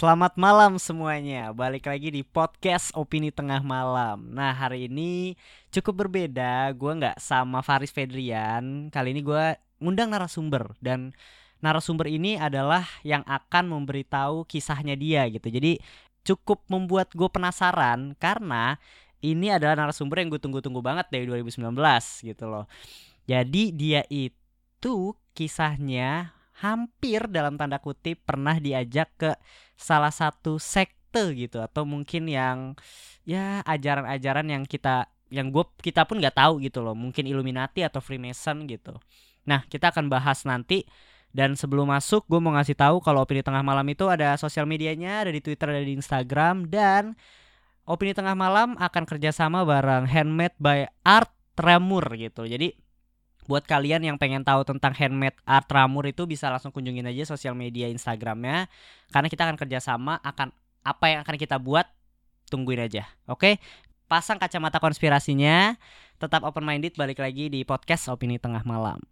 Selamat malam semuanya, balik lagi di podcast Opini Tengah Malam. Nah hari ini cukup berbeda, gue gak sama Faris Fedrian. Kali ini gue ngundang narasumber, dan narasumber ini adalah yang akan memberitahu kisahnya dia gitu. Jadi cukup membuat gue penasaran karena ini adalah narasumber yang gue tunggu-tunggu banget dari 2019 gitu loh. Jadi dia itu kisahnya hampir dalam tanda kutip pernah diajak ke salah satu sekte gitu, atau mungkin yang ya ajaran-ajaran yang kita pun nggak tahu gitu loh, mungkin Illuminati atau Freemason gitu. Nah kita akan bahas nanti, dan sebelum masuk gue mau ngasih tahu kalau Opini Tengah Malam itu ada sosial medianya, ada di Twitter, ada di Instagram, dan Opini Tengah Malam akan kerjasama bareng Handmade by Art Tremur gitu. Jadi buat kalian yang pengen tahu tentang handmade Art Tremur itu bisa langsung kunjungin aja sosial media Instagramnya, karena kita akan kerjasama akan apa yang akan kita buat. Tungguin aja, oke? Pasang kacamata konspirasinya, tetap open minded, balik lagi di podcast Opini Tengah Malam.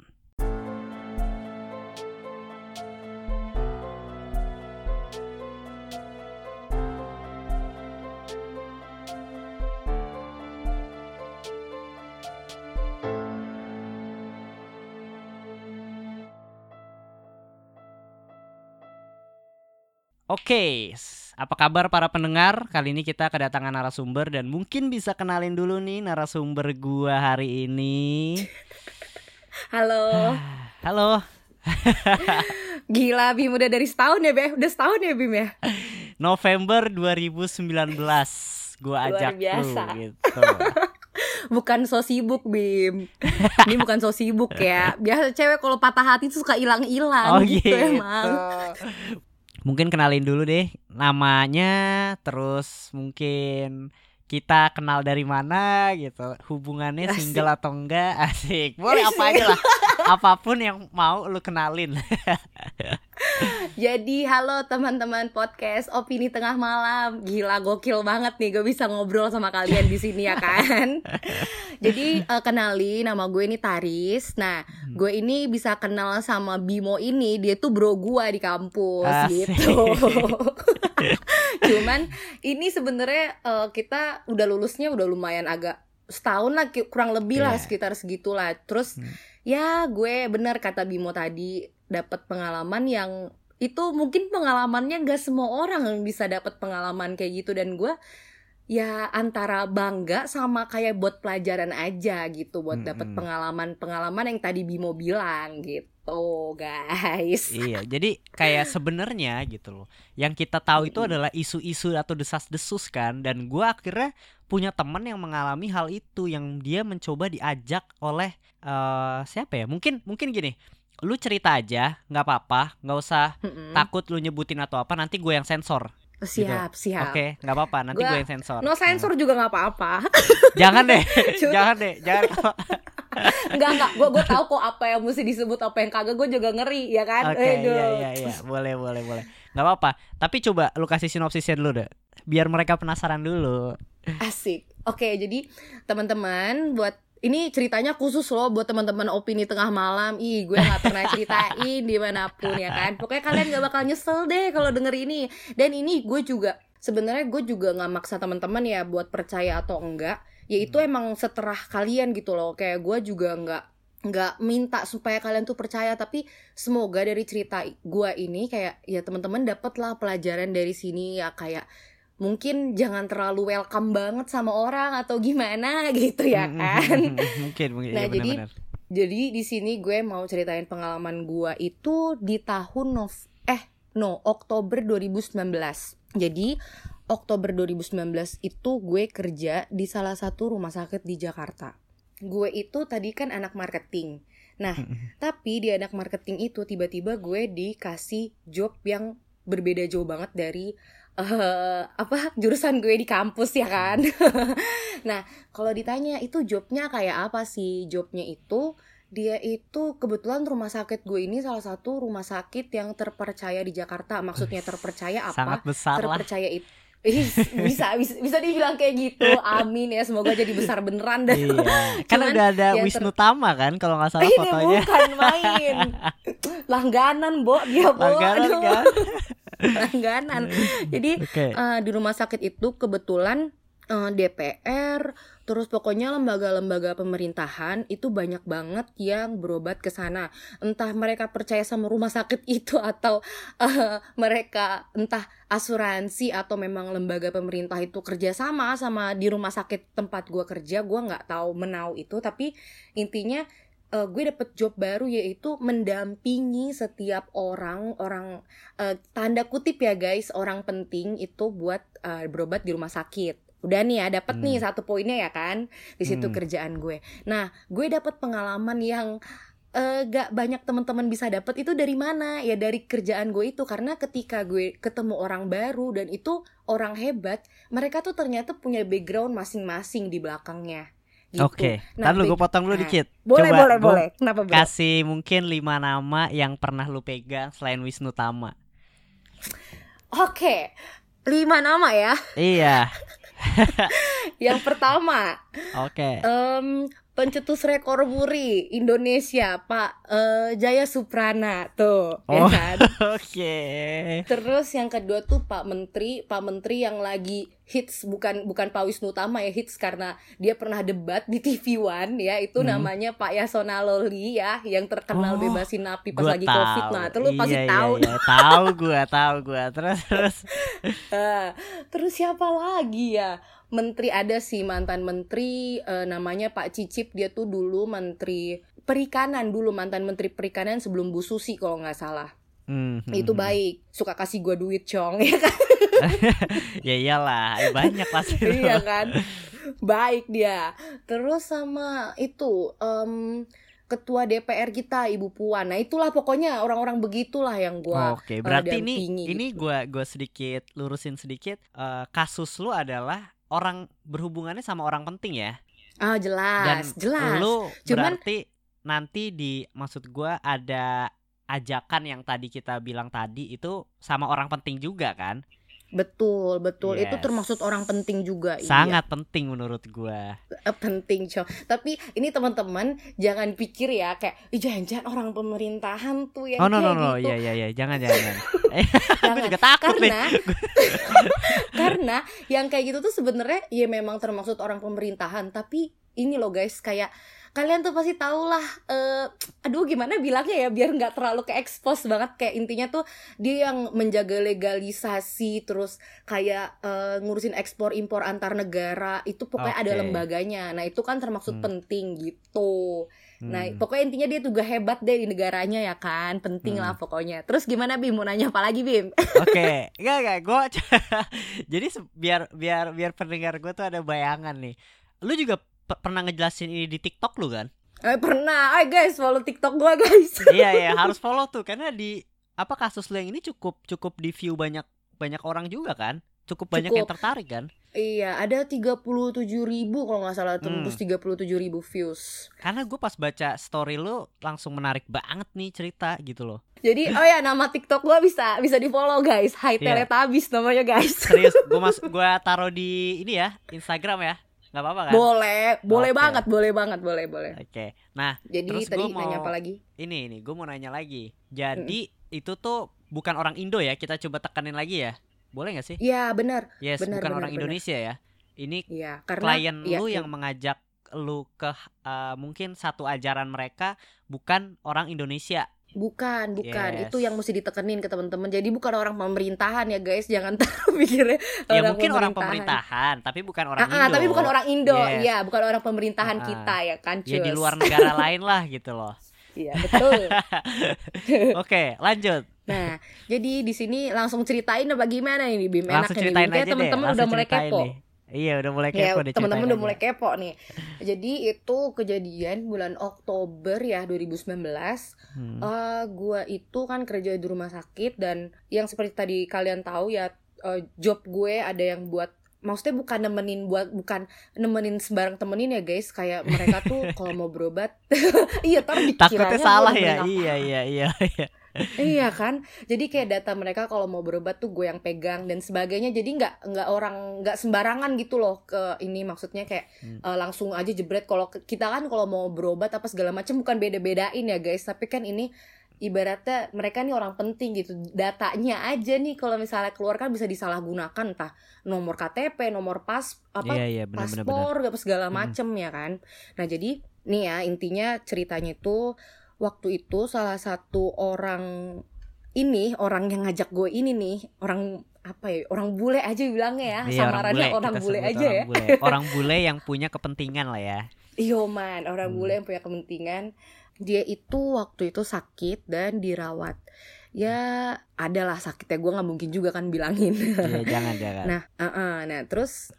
Oke, apa kabar para pendengar? Kali ini kita kedatangan narasumber, dan mungkin bisa kenalin dulu nih narasumber gua hari ini. Halo. Halo. Gila, Bim udah dari setahun ya, Bim? Udah setahun ya, Bim ya? November 2019 gua ajak lu gitu. Bukan so sibuk, Bim. Ini bukan so sibuk ya. Biasa cewek kalau patah hati tuh suka hilang-hilang gitu emang. Mungkin kenalin dulu deh namanya, terus mungkin kita kenal dari mana gitu, hubungannya single atau enggak, asik, boleh apa aja lah, apapun yang mau lu kenalin. Jadi halo teman-teman podcast Opini Tengah Malam, gila gokil banget nih gue bisa ngobrol sama kalian di sini ya kan. Jadi kenalin, nama gue ini Taris. Nah gue ini bisa kenal sama Bimo ini, dia tuh bro gue di kampus, asik gitu. Cuman ini sebenarnya kita udah lulusnya udah lumayan agak setahun lah, kurang lebih lah sekitar segitulah. Terus ya gue bener kata Bimo tadi, dapat pengalaman yang itu mungkin pengalamannya gak semua orang bisa dapat pengalaman kayak gitu. Dan gue ya antara bangga sama kayak buat pelajaran aja gitu, buat dapat pengalaman-pengalaman yang tadi Bimo bilang gitu guys. Iya, jadi kayak sebenarnya gitu loh, yang kita tahu itu adalah isu-isu atau desas-desus kan. Dan gue akhirnya punya teman yang mengalami hal itu, yang dia mencoba diajak oleh siapa ya, mungkin gini, lu cerita aja gak apa-apa, gak usah takut lu nyebutin atau apa, nanti gue yang sensor. Siap. Oke, nggak apa-apa. Nanti gue yang sensor. No sensor juga nggak apa-apa. Jangan deh. Enggak. Gue tahu kok apa yang mesti disebut, apa yang kagak. Gue juga ngeri, ya kan? Oke, iya. Boleh. Nggak apa-apa. Tapi coba lu kasih sinopsisnya dulu deh, biar mereka penasaran dulu. Asik. Oke, jadi teman-teman buat ini ceritanya khusus loh buat teman-teman Opini Tengah Malam. Ih, gue gak pernah ceritain dimanapun ya kan. Pokoknya kalian gak bakal nyesel deh kalau denger ini. Dan ini gue juga, sebenarnya gue juga gak maksa teman-teman ya buat percaya atau enggak. Ya itu emang seterah kalian gitu loh. Kayak gue juga gak minta supaya kalian tuh percaya. Tapi semoga dari cerita gue ini kayak ya teman-teman dapatlah pelajaran dari sini ya, kayak mungkin jangan terlalu welcome banget sama orang atau gimana gitu ya kan. Mungkin. Nah, ya, jadi di sini gue mau ceritain pengalaman gue itu di tahun Oktober 2019. Jadi Oktober 2019 itu gue kerja di salah satu rumah sakit di Jakarta. Gue itu tadi kan anak marketing. Nah, tapi di anak marketing itu tiba-tiba gue dikasih job yang berbeda jauh banget dari jurusan gue di kampus ya kan. Nah kalau ditanya itu jobnya kayak apa sih, jobnya itu dia itu kebetulan rumah sakit gue ini salah satu rumah sakit yang terpercaya di Jakarta. Maksudnya terpercaya apa? Sangat besar lah. Terpercaya itu bisa dibilang kayak gitu. Amin ya, semoga jadi besar beneran dan iya. Kan udah ada ya, Wisnu Utama kan kalau nggak salah fotonya. Ini bukan main langganan dia. Langganan kan. langganan. Jadi di rumah sakit itu kebetulan DPR, terus pokoknya lembaga-lembaga pemerintahan itu banyak banget yang berobat ke sana. Entah mereka percaya sama rumah sakit itu atau mereka entah asuransi atau memang lembaga pemerintah itu kerjasama sama di rumah sakit tempat gue kerja. Gue nggak tahu menau itu, tapi intinya gue dapet job baru, yaitu mendampingi setiap orang tanda kutip ya guys, orang penting itu buat berobat di rumah sakit. Udah nih ya, dapat nih satu poinnya ya kan di situ kerjaan gue. Nah, gue dapat pengalaman yang gak banyak teman-teman bisa dapat itu dari mana? Ya dari kerjaan gue itu, karena ketika gue ketemu orang baru dan itu orang hebat, mereka tuh ternyata punya background masing-masing di belakangnya. Gitu. Oke, nah, ntar lu gue potong dulu dikit. Boleh. Kenapa boleh? Kasih mungkin 5 nama yang pernah lu pegang selain Wisnu Utama. Oke, 5 nama ya. Iya. Yang pertama, pencetus rekor muri Indonesia Pak Jaya Suprana tuh, ya kan? Terus yang kedua tuh Pak Menteri yang lagi hits, bukan Pak Wisnu Utama ya, hits karena dia pernah debat di TV One ya, itu namanya Pak Yasonna Laoly ya, yang terkenal bebasin napi pas lagi Covid. Nah, terus pasti tahu. Tahu gue. Terus. Terus siapa lagi ya? Menteri ada sih, mantan menteri namanya Pak Cicip, dia tuh dulu mantan menteri perikanan sebelum Bu Susi kalau nggak salah. Itu baik, suka kasih gua duit cong ya kan. Ya iyalah, banyak pasti. Iya kan, baik dia. Terus sama itu Ketua DPR kita Ibu Puan. Nah itulah pokoknya orang-orang begitulah yang gue berarti dampingi, ini gitu. gue sedikit lurusin sedikit. Kasus lu adalah orang berhubungannya sama orang penting ya. Ah jelas. Dan lu berarti nanti di, maksud gue, ada ajakan yang tadi kita bilang tadi itu sama orang penting juga kan? Betul. Yes. Itu termasuk orang penting juga. Sangat penting menurut gue. Penting coy. Tapi ini teman-teman jangan pikir ya kayak jangan-jangan orang pemerintahan tuh yang gitu. Iya. Jangan. Aku juga takut nih. Karena yang kayak gitu tuh sebenarnya ya memang termasuk orang pemerintahan. Tapi ini loh guys, kayak kalian tuh pasti tau lah, gimana bilangnya ya biar gak terlalu ke-expose banget. Kayak intinya tuh dia yang menjaga legalisasi, terus kayak ngurusin ekspor-impor antar negara. Itu pokoknya ada lembaganya. Nah itu kan termasuk penting gitu. Nah pokoknya intinya dia juga hebat deh di negaranya ya kan. Penting lah pokoknya. Terus gimana Bim, mau nanya apa lagi Bim? Enggak gue jadi biar pendengar gue tuh ada bayangan nih. Lu juga pernah ngejelasin ini di TikTok lu kan? Pernah. Guys, follow TikTok gua guys. Iya, harus follow tuh karena di kasus lu yang ini cukup di view banyak orang juga kan? Cukup banyak yang tertarik kan? Iya, ada 37.000 kalau enggak salah, tembus 37.000 views. Karena gua pas baca story lu langsung menarik banget nih cerita gitu loh. Jadi nama TikTok gua bisa di-follow guys. Hai Teletabis namanya guys. Serius, gua taruh di ini ya, Instagram ya. Gak apa-apa kan? Boleh banget. Oke. Nah, jadi terus tadi nanya apa lagi? Ini gue mau nanya lagi. Jadi itu tuh bukan orang Indo ya, kita coba tekanin lagi ya. Boleh gak sih? Iya benar. Yes, bukan orang Indonesia ya. Ini klien lu yang mengajak lu ke mungkin satu ajaran mereka, bukan orang Indonesia. Bukan. Yes. Itu yang mesti ditekenin ke teman-teman. Jadi bukan orang pemerintahan ya guys, jangan terlalu pikirnya orang mungkin orang pemerintahan, tapi bukan orang Indo. Tapi bukan orang Indo. Yes. Ya, bukan orang pemerintahan kita ya kan. Cus. Ya di luar negara lain lah gitu loh. Iya, betul. Oke, lanjut. Nah, jadi di sini langsung ceritain apa gimana ini Bim? Enak nih Bim, kayak teman-teman udah mulai kepo. Iya udah mulai kepo deh. Temen-temen udah mulai kepo nih. Jadi itu kejadian bulan Oktober ya 2019. Gue itu kan kerja di rumah sakit. Dan yang seperti tadi kalian tahu ya, job gue ada yang buat, maksudnya bukan nemenin sembarang temenin ya guys. Kayak mereka tuh kalau mau berobat iya tapi dikiranya takutnya salah ya. Iya iya kan, jadi kayak data mereka kalau mau berobat tuh gue yang pegang dan sebagainya. Jadi nggak sembarangan gitu loh. Ke ini maksudnya kayak langsung aja jebret. Kalau kita kan kalau mau berobat apa segala macam bukan beda-bedain ya guys, tapi kan ini ibaratnya mereka nih orang penting gitu. Datanya aja nih kalau misalnya keluar kan bisa disalahgunakan, entah nomor KTP, nomor paspor, bener. Segala macem ya kan. Nah jadi nih ya intinya ceritanya itu waktu itu salah satu orang ini, orang yang ngajak gue ini nih, orang apa ya, orang bule aja bilangnya ya, samarannya orang bule aja ya. Orang bule yang punya kepentingan lah ya. Iya man, orang bule yang punya kepentingan. Dia itu waktu itu sakit dan dirawat. Ya adalah sakitnya, gue gak mungkin juga kan bilangin. Iya jangan. Nah terus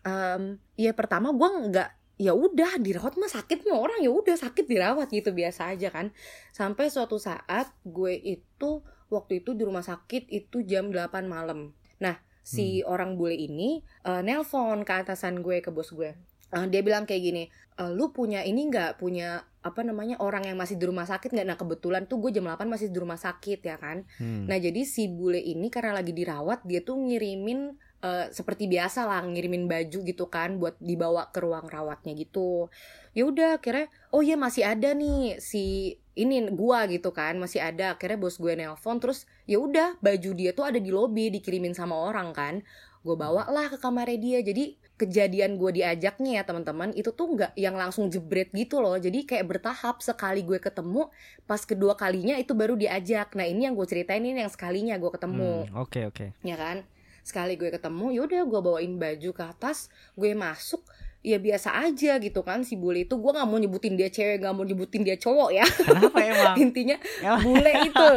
ya pertama gue gak, ya udah dirawat mah sakit mah orang, ya udah sakit dirawat gitu biasa aja kan. Sampai suatu saat gue itu waktu itu di rumah sakit itu jam 8 malam. Nah si orang bule ini nelpon ke atasan gue, ke bos gue. Dia bilang kayak gini, lu punya ini gak, punya apa namanya, orang yang masih di rumah sakit gak? Nah kebetulan tuh gue jam 8 masih di rumah sakit ya kan. Nah jadi si bule ini karena lagi dirawat, dia tuh ngirimin seperti biasa lah, ngirimin baju gitu kan buat dibawa ke ruang rawatnya gitu. Ya udah akhirnya, oh iya masih ada nih si ini gua gitu kan, masih ada. Akhirnya bos gue nelpon, terus ya udah baju dia tuh ada di lobi, dikirimin sama orang kan. Gue bawalah ke kamarnya dia. Jadi kejadian gue diajaknya ya teman-teman, itu tuh gak yang langsung jebret gitu loh. Jadi kayak bertahap, sekali gue ketemu, pas kedua kalinya itu baru diajak. Nah ini yang gue ceritain, ini yang sekalinya gue ketemu. Oke. Ya kan, sekali gue ketemu, yaudah gue bawain baju ke atas, gue masuk. Ya biasa aja gitu kan, si bule itu, gue gak mau nyebutin dia cewek, gak mau nyebutin dia cowok ya. Kenapa emang? Intinya bule itu,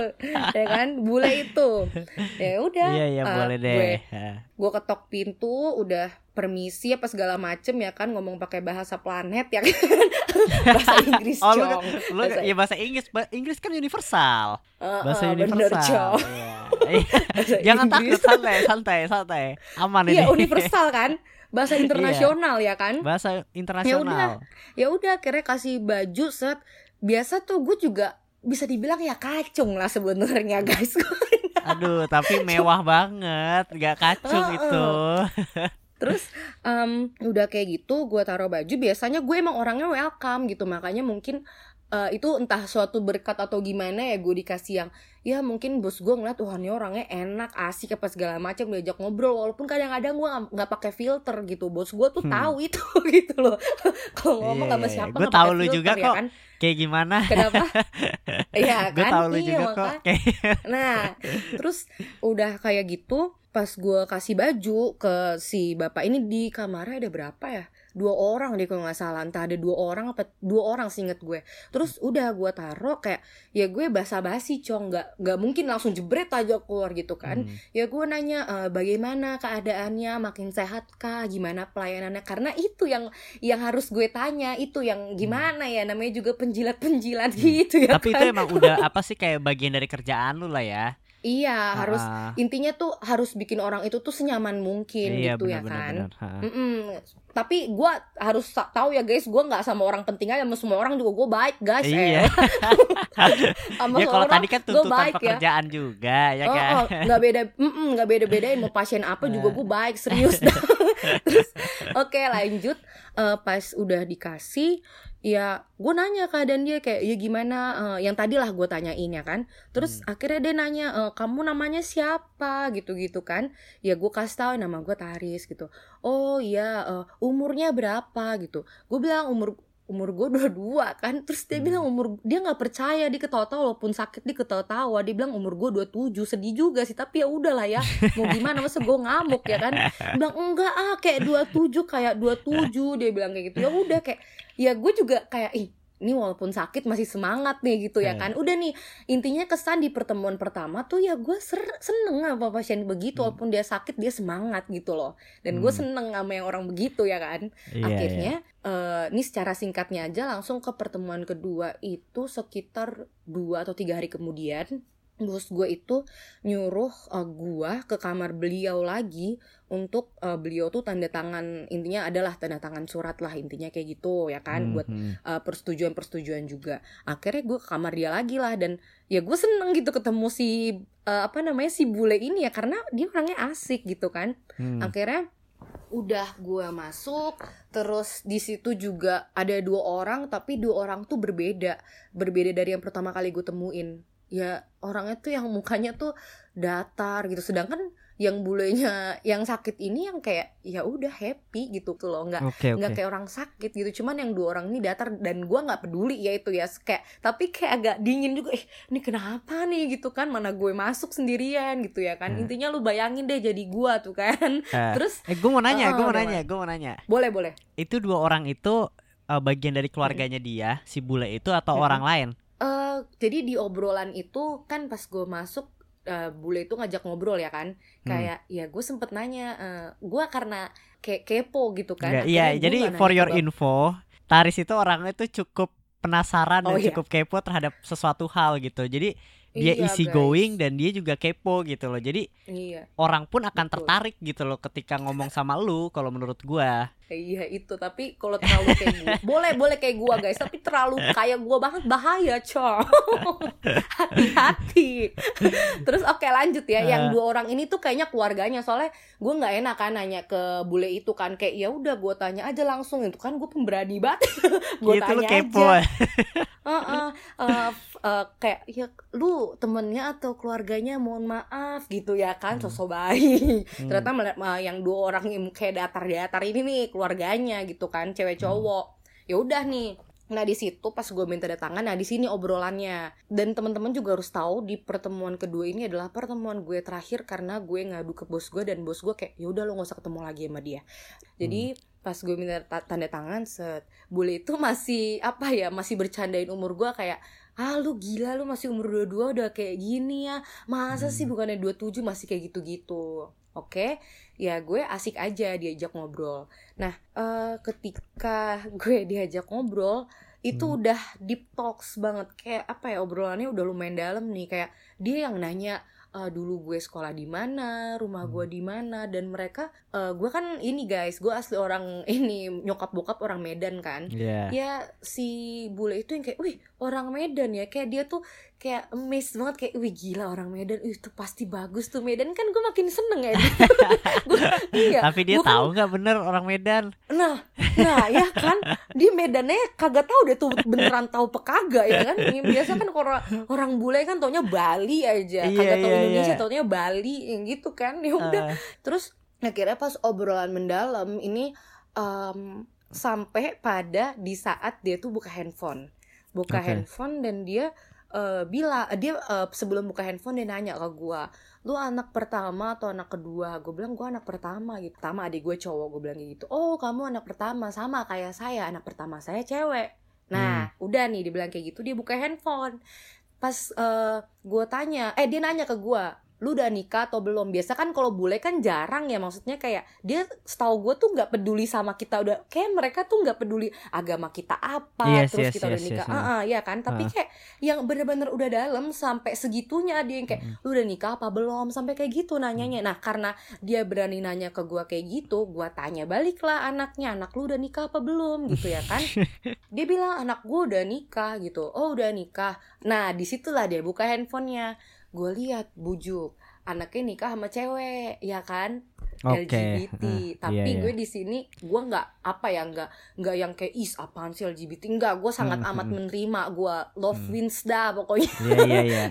ya kan, bule itu. Ya udah, iya, boleh deh. Gue ketok pintu, udah permisi apa segala macem ya kan, ngomong pakai bahasa planet ya kan. Bahasa Inggris cong. Ya bahasa Inggris kan universal. Bahasa universal. Jangan takut, santai, aman ini. Iya universal kan. Bahasa internasional ya kan? Bahasa internasional. Ya udah akhirnya kasih baju set. Biasa tuh gue juga bisa dibilang ya kacung lah sebenarnya guys. Aduh, tapi mewah banget, gak kacung itu. Terus udah kayak gitu gue taruh baju. Biasanya gue emang orangnya welcome gitu, makanya mungkin itu entah suatu berkat atau gimana ya, gue dikasih yang ya mungkin bos gue ngeliat Tuhannya orangnya enak, asik apa segala macam, diajak ngobrol. Walaupun kadang-kadang gue gak pakai filter gitu, bos gue tuh tahu itu gitu loh. Kalau ngomong sama siapa gak pakai filter juga ya kok, kan kayak gimana. Kenapa? Iya kan, gue tahu lu juga maka, kok Nah terus udah kayak gitu, pas gue kasih baju ke si bapak ini, di kamarnya ada berapa ya, 2 orang deh kalau nggak salah, entah ada 2 orang apa 2 orang seinget gue. Terus udah gue taruh, kayak ya gue basa-basi cong, nggak mungkin langsung jebret aja keluar gitu kan. Ya gue nanya bagaimana keadaannya, makin sehat kah, gimana pelayanannya, karena itu yang harus gue tanya, itu yang gimana ya, namanya juga penjilat gitu ya. Tapi kan? Itu emang udah apa sih, kayak bagian dari kerjaan lu lah ya. Iya, harus, intinya tuh harus bikin orang itu tuh senyaman mungkin gitu ya kan. Tapi gue harus tahu ya guys, gue nggak sama orang pentingan, sama semua orang juga gue baik guys. Iya. Ya kalau tadi kan tuntutan pekerjaan ya. Juga ya kan. Nggak beda-bedain mau pasien apa juga gue baik serius. Terus oke, lanjut, pas udah dikasih. Ya gue nanya keadaan dia kayak ya gimana, yang tadi lah gue tanyain ya kan. Terus akhirnya dia nanya, kamu namanya siapa gitu-gitu kan. Ya gue kasih tau nama gue Taris gitu. Oh iya, umurnya berapa gitu. Gue bilang umur gue 22 kan. Terus dia bilang umur, dia gak percaya, dia ketawa-tawa walaupun sakit, dia ketawa-tawa. Dia bilang umur gue 27, sedih juga sih tapi ya udahlah ya, mau gimana, masa gue ngamuk ya kan. Dia bilang enggak kayak 27, kayak 27 dia bilang kayak gitu. Ya udah kayak, ya gue juga kayak ini walaupun sakit masih semangat nih gitu ya kan. Udah nih, intinya kesan di pertemuan pertama tuh ya gue seneng sama pasien begitu. Walaupun dia sakit dia semangat gitu loh. Dan gue seneng sama yang orang begitu ya kan. Akhirnya ini secara singkatnya aja, langsung ke pertemuan kedua itu sekitar 2 atau 3 hari kemudian. Bos gue itu nyuruh gue ke kamar beliau lagi untuk beliau tuh tanda tangan, intinya adalah tanda tangan surat lah, intinya kayak gitu ya kan, buat persetujuan juga. Akhirnya gue ke kamar dia lagi lah, dan ya gue seneng gitu ketemu si si bule ini ya, karena dia orangnya asik gitu kan. Akhirnya udah gue masuk, terus di situ juga ada 2 orang, tapi 2 orang tuh berbeda dari yang pertama kali gue temuin. ya orangnya tuh yang mukanya tuh datar gitu, sedangkan yang bulenya yang sakit ini yang kayak ya udah happy gitu tuh loh, nggak kayak orang sakit gitu, cuman yang dua orang ini datar dan gue nggak peduli ya itu ya kayak, tapi kayak agak dingin juga, ini kenapa nih gitu kan, mana gue masuk sendirian gitu ya kan. Intinya lu bayangin deh jadi gue tuh kan. Terus gue mau nanya boleh itu dua orang itu bagian dari keluarganya dia si bule itu atau orang lain? Jadi di obrolan itu kan pas gue masuk, bule itu ngajak ngobrol ya kan, kayak ya gue sempet nanya, gue karena kepo gitu kan. Iya, jadi for your info, Taris itu orangnya tuh cukup penasaran dan cukup kepo terhadap sesuatu hal gitu. Jadi dia easy going dan dia juga kepo gitu loh. Jadi orang pun akan tertarik gitu loh ketika ngomong sama lu kalau menurut gue. Iya itu, tapi kalau terlalu kayak gue boleh kayak gue guys, tapi terlalu kayak gue banget bahaya coy. Hati-hati. Terus oke, lanjut ya. Yang dua orang ini tuh kayaknya keluarganya, soalnya gue nggak enak kan nanya ke bule itu kan, kayak ya udah gue tanya aja langsung itu kan, gue pemberani banget. Gue gitu, tanya kepo aja. Kayak ya lu temennya atau keluarganya, mohon maaf gitu ya kan, sosok baik. Ternyata yang dua orang yang kayak datar-datar ini nih keluarganya gitu kan, cewek cowok. Ya udah nih. Nah di situ pas gue minta datangan, nah di sini obrolannya. Dan teman-teman juga harus tahu di pertemuan kedua ini adalah pertemuan gue terakhir, karena gue ngadu ke bos gue dan bos gue kayak ya udah lo nggak usah ketemu lagi sama dia. Jadi pas gue minta tanda tangan, set bule itu masih apa ya, masih bercandain umur gue kayak, ah lu gila, lu masih umur 22 udah kayak gini ya, masa sih bukannya 27 masih kayak gitu-gitu. Oke, ya gue asik aja diajak ngobrol. Nah, ketika gue diajak ngobrol, itu udah deep talks banget. Kayak apa ya, obrolannya udah lumayan dalam nih. Kayak dia yang nanya, dulu gue sekolah di mana, rumah gue di mana. Dan mereka, gue kan ini guys, gue asli orang ini, nyokap bokap orang Medan kan. Ya si bule itu yang kayak, wih orang Medan ya. Kayak dia tuh kayak amazed banget, kayak wih gila orang Medan, itu pasti bagus tuh Medan kan. Gue makin seneng ya. Tapi dia tahu nggak bener orang Medan? Nah ya kan, dia Medannya kagak tahu deh tuh beneran tahu pekaga ya kan. Biasa kan orang bule kan taunya Bali aja, kagak tahu Indonesia, taunya Bali gitu kan. Ya udah, terus akhirnya pas obrolan mendalam ini sampai pada di saat dia tuh buka handphone dan dia sebelum buka handphone dia nanya ke gue, lu anak pertama atau anak kedua? Gue bilang gue anak pertama gitu, pertama adik gue cowok, gue bilang gitu. Oh kamu anak pertama, sama kayak saya, anak pertama saya cewek. Nah udah nih dibilang kayak gitu, dia buka handphone. Pas gue tanya, dia nanya ke gue, lu udah nikah atau belum? Biasa kan kalau bule kan jarang ya, maksudnya kayak dia setahu gue tuh nggak peduli sama kita, udah kayak mereka tuh nggak peduli agama kita apa, terus kita udah nikah. Ya kan, tapi kayak yang bener-bener udah dalam sampai segitunya, dia yang kayak lu udah nikah apa belum, sampai kayak gitu nanyanya. Nah karena dia berani nanya ke gue kayak gitu, gue tanya balik lah anaknya, anak lu udah nikah apa belum gitu ya kan. Dia bilang anak gue udah nikah gitu. Oh udah nikah. Nah disitulah dia buka handphonenya. Gue lihat, bujuk, anaknya nikah sama cewek ya kan, LGBT. Tapi gue di sini gue nggak apa ya, nggak yang kayak is apaan sih LGBT, nggak, gue sangat amat menerima, gue love wins dah pokoknya.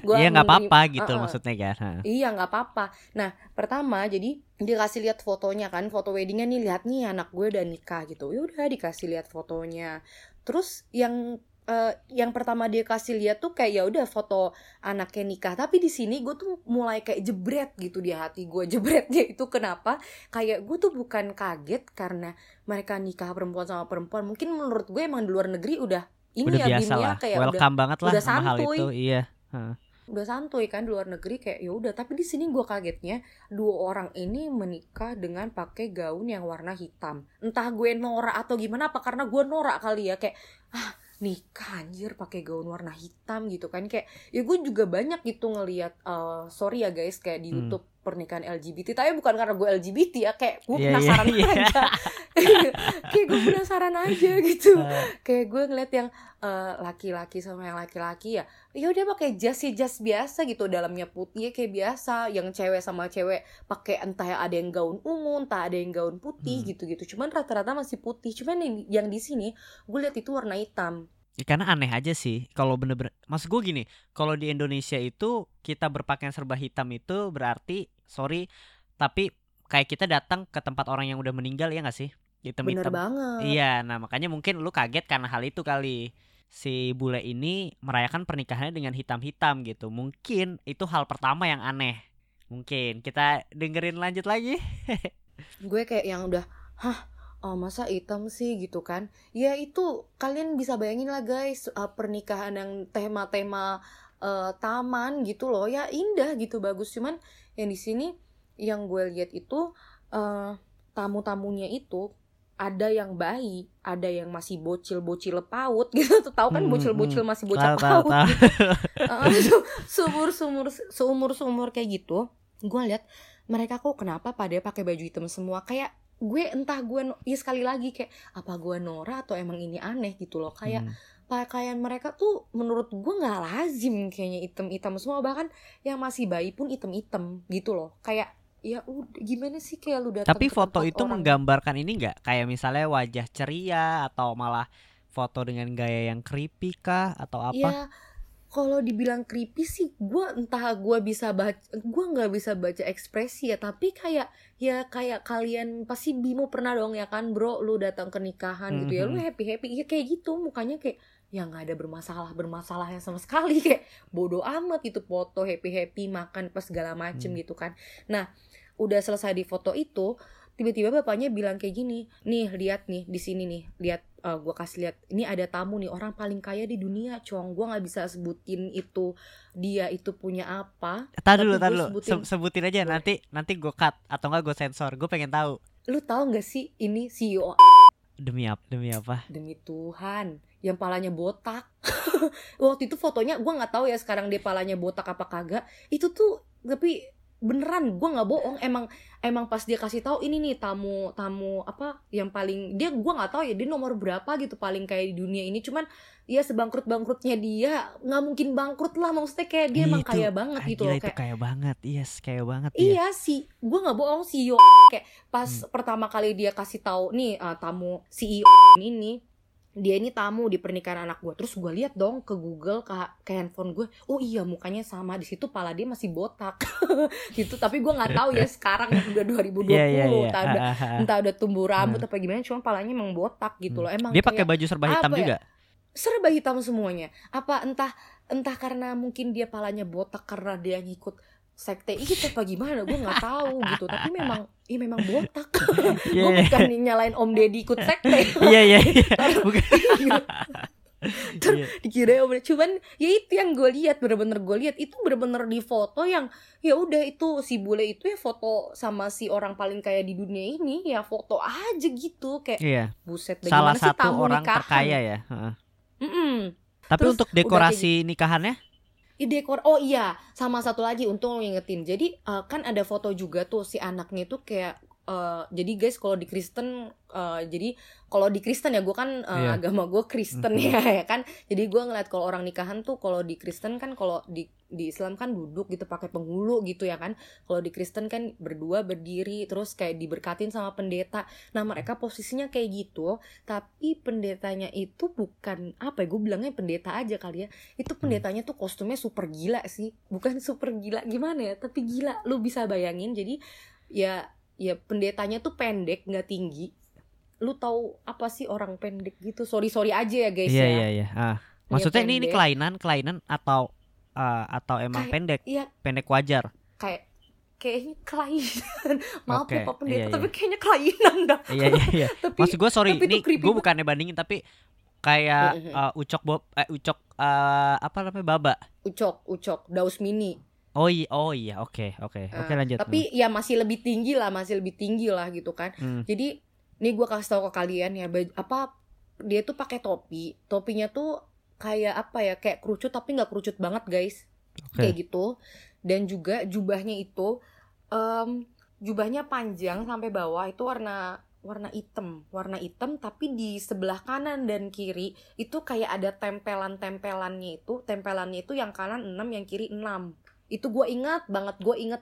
Iya nggak apa-apa gitu maksudnya kan. Iya nggak apa-apa. Nah pertama jadi dia kasih lihat fotonya kan, foto weddingnya, nih lihat nih anak gue udah nikah gitu. Ya udah dikasih lihat fotonya. Terus yang pertama dia kasih lihat tuh kayak ya udah foto anaknya nikah, tapi di sini gue tuh mulai kayak jebret gitu di hati gue. Jebretnya itu kenapa? Kayak gue tuh bukan kaget karena mereka nikah perempuan sama perempuan. Mungkin menurut gue emang di luar negeri udah ini udah ya dunia kayak welcome banget lah udah sama santuy. Hal itu. Iya. Udah santuy kan di luar negeri kayak ya udah, tapi di sini gue kagetnya dua orang ini menikah dengan pakai gaun yang warna hitam. Entah gue norak atau gimana, apa karena gue norak kali ya, kayak nikah anjir pakai gaun warna hitam gitu kan. Kayak ya gue juga banyak gitu ngelihat sorry ya guys, kayak di YouTube pernikahan LGBT, tapi bukan karena gue LGBT ya, kayak gue penasaran aja. Kayak gue penasaran aja gitu. Kayak gue ngeliat yang laki-laki sama yang laki-laki ya udah pakai jas biasa gitu, dalamnya putih kayak biasa. Yang cewek sama cewek pakai entah ada yang gaun ungu, entah ada yang gaun putih gitu-gitu. Cuman rata-rata masih putih. Cuman yang di sini gue lihat itu warna hitam. Ya, karena aneh aja sih kalau bener-bener. Maksud gue gini, kalau di Indonesia itu kita berpakaian serba hitam itu berarti, sorry, tapi kayak kita datang ke tempat orang yang udah meninggal, ya nggak sih? Hitam-hitam. Bener banget. Iya, nah makanya mungkin lu kaget karena hal itu kali. Si bule ini merayakan pernikahannya dengan hitam-hitam gitu. Mungkin itu hal pertama yang aneh. Mungkin kita dengerin lanjut lagi. Gue kayak yang udah, hah? Oh masa hitam sih gitu kan. Ya itu kalian bisa bayangin lah guys, pernikahan yang tema-tema taman gitu loh. Ya indah gitu, bagus. Cuman yang di sini yang gue lihat itu tamu-tamunya itu ada yang bayi, ada yang masih bocil-bocil paut gitu. Tahu kan bocil-bocil masih bocah paut. Gitu. Seumur-umur kayak gitu. Gue lihat mereka kok kenapa pada pakai baju hitam semua. Kayak gue entah gue ya sekali lagi kayak apa gue Nora atau emang ini aneh gitu loh. Kayak pakaian mereka tuh menurut gue nggak lazim kayaknya, hitam-hitam semua. Bahkan yang masih bayi pun hitam-hitam gitu loh. Kayak ya udah gimana sih kayak lu datang. Tapi foto itu orang menggambarkan ini nggak? Kayak misalnya wajah ceria atau malah foto dengan gaya yang creepy kah atau apa? Ya kalau dibilang creepy sih gue entah, gue nggak bisa baca ekspresi ya. Tapi kayak ya kayak kalian pasti Bimo pernah dong ya kan bro, lu datang ke nikahan gitu ya, lu happy ya kayak gitu mukanya kayak ya nggak ada bermasalahnya sama sekali, kayak bodoh amat gitu, foto happy makan pas segala macem gitu kan. Nah udah selesai di foto itu tiba-tiba bapaknya bilang kayak gini, nih lihat nih di sini nih, lihat gue kasih lihat, ini ada tamu nih, orang paling kaya di dunia cong, gue nggak bisa sebutin itu dia itu punya apa. Tahan dulu sebutin aja boleh. nanti gue cut atau nggak gue sensor, gue pengen tahu. Lu tahu nggak sih ini CEO demi apa? Demi Tuhan yang palanya botak. Waktu itu fotonya gue nggak tahu ya sekarang dia palanya botak apa kagak. Itu tuh tapi beneran gue nggak bohong, emang pas dia kasih tahu ini nih tamu apa yang paling dia, gue nggak tahu ya dia nomor berapa gitu paling kaya di dunia ini. Cuman ya sebangkrut-bangkrutnya dia nggak mungkin bangkrut lah, maksudnya kayak dia emang kaya banget gitu loh. Kayak kaya banget, yes kaya banget. Iya sih, gue nggak bohong CEO kayak pas pertama kali dia kasih tahu nih tamu CEO ini. Dia ini tamu di pernikahan anak gue. Terus gue lihat dong ke Google, ke handphone gue. Oh iya mukanya sama, di situ pala dia masih botak. Gitu, tapi gue nggak tahu ya sekarang udah 2020 entah udah tumbuh rambut apa gimana. Cuma palanya emang botak gitu loh. Emang dia pakai baju serba hitam juga. Ya? Serba hitam semuanya. Apa entah karena mungkin dia palanya botak karena dia ngikut sekte itu apa gimana, gue nggak tahu gitu. Tapi memang botak. Gue bukan nyalain Om Deddy ikut sekte. Dikira cuman ya itu yang gue lihat, gue lihat itu bener-bener di foto yang ya udah itu si bule itu ya foto sama si orang paling kaya di dunia ini ya foto aja gitu kayak buset bagaimana sih tamu orang nikahan terkaya ya. Tapi terus, untuk dekorasi nikahannya sama satu lagi untung lo ngingetin. Jadi kan ada foto juga tuh si anaknya tuh kayak jadi guys kalau di Kristen ya gue kan agama gue Kristen ya kan. Jadi gue ngeliat kalau orang nikahan tuh kalau di Kristen kan, kalau di Islam kan duduk gitu pakai penghulu gitu ya kan. Kalau di Kristen kan berdua berdiri terus kayak diberkatin sama pendeta. Nah mereka posisinya kayak gitu, tapi pendetanya itu bukan gue bilangnya pendeta aja kali ya. Itu pendetanya tuh kostumnya super gila sih. Bukan super gila gimana ya, tapi gila. Lu bisa bayangin, jadi ya pendetanya tuh pendek, nggak tinggi. Lu tahu apa sih orang pendek gitu? Sorry aja ya guys. Iya. Maksudnya ini kelainan atau emang pendek? Iya. Pendek wajar. Kayaknya kelainan. Maaf ya Pak pendeta, tapi kayaknya kelainan dah. Iya. Tapi, maksud gue sorry, ini gue bukannya bandingin tapi kayak Ucok Bob, apa namanya Baba? Ucok, Daus Mini. Oh iya, oke, lanjut. Tapi ya masih lebih tinggi lah gitu kan. Jadi nih gue kasih tahu ke kalian ya, apa dia tuh pakai topi, topinya tuh kayak apa ya, kayak kerucut tapi nggak kerucut banget guys, kayak gitu. Dan juga jubahnya itu, jubahnya panjang sampai bawah itu warna hitam tapi di sebelah kanan dan kiri itu kayak ada tempelannya itu yang kanan 6 yang kiri 6. Itu gue ingat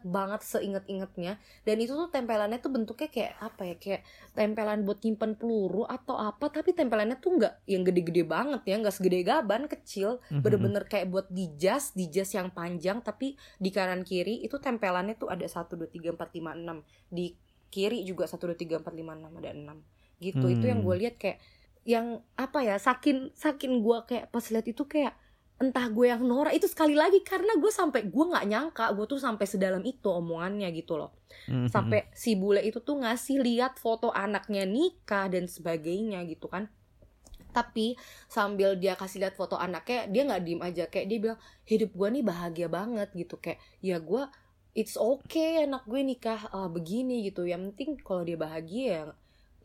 banget seinget-ingetnya. Dan itu tuh tempelannya tuh bentuknya kayak apa ya, kayak tempelan buat nyimpen peluru atau apa. Tapi tempelannya tuh gak yang gede-gede banget ya, gak segede gaban, kecil. Bener-bener kayak buat di jas yang panjang. Tapi di kanan kiri itu tempelannya tuh ada 1, 2, 3, 4, 5, 6. Di kiri juga 1, 2, 3, 4, 5, 6. Ada 6 gitu. Itu yang gue lihat kayak, yang apa ya, sakin gue kayak pas lihat itu kayak entah gue yang norak itu sekali lagi, karena gue nggak nyangka gue tuh sampai sedalam itu omongannya gitu loh. Sampai si bule itu tuh ngasih lihat foto anaknya nikah dan sebagainya gitu kan. Tapi sambil dia kasih lihat foto anaknya, dia nggak diem aja, kayak dia bilang hidup gue nih bahagia banget gitu. Kayak ya gue, it's okay anak gue nikah begini gitu, yang penting kalau dia bahagia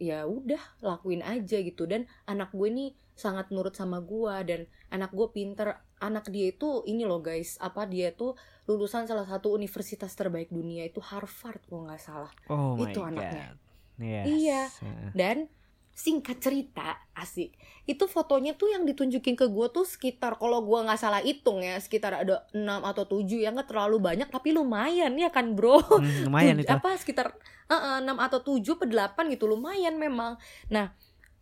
ya udah lakuin aja gitu. Dan anak gue nih sangat nurut sama gue, dan anak gue pinter. Anak dia itu ini loh guys, apa dia tuh lulusan salah satu universitas terbaik dunia, itu Harvard kalau nggak salah. Oh itu my anaknya. God. Yes. Iya. Dan singkat cerita, asik, itu fotonya tuh yang ditunjukin ke gue tuh sekitar, kalau gue nggak salah hitung ya, sekitar ada 6 atau 7 ya, nggak terlalu banyak tapi lumayan ya kan bro. Lumayan itu. Apa sekitar 6 atau 7 atau 8 gitu, lumayan memang. Nah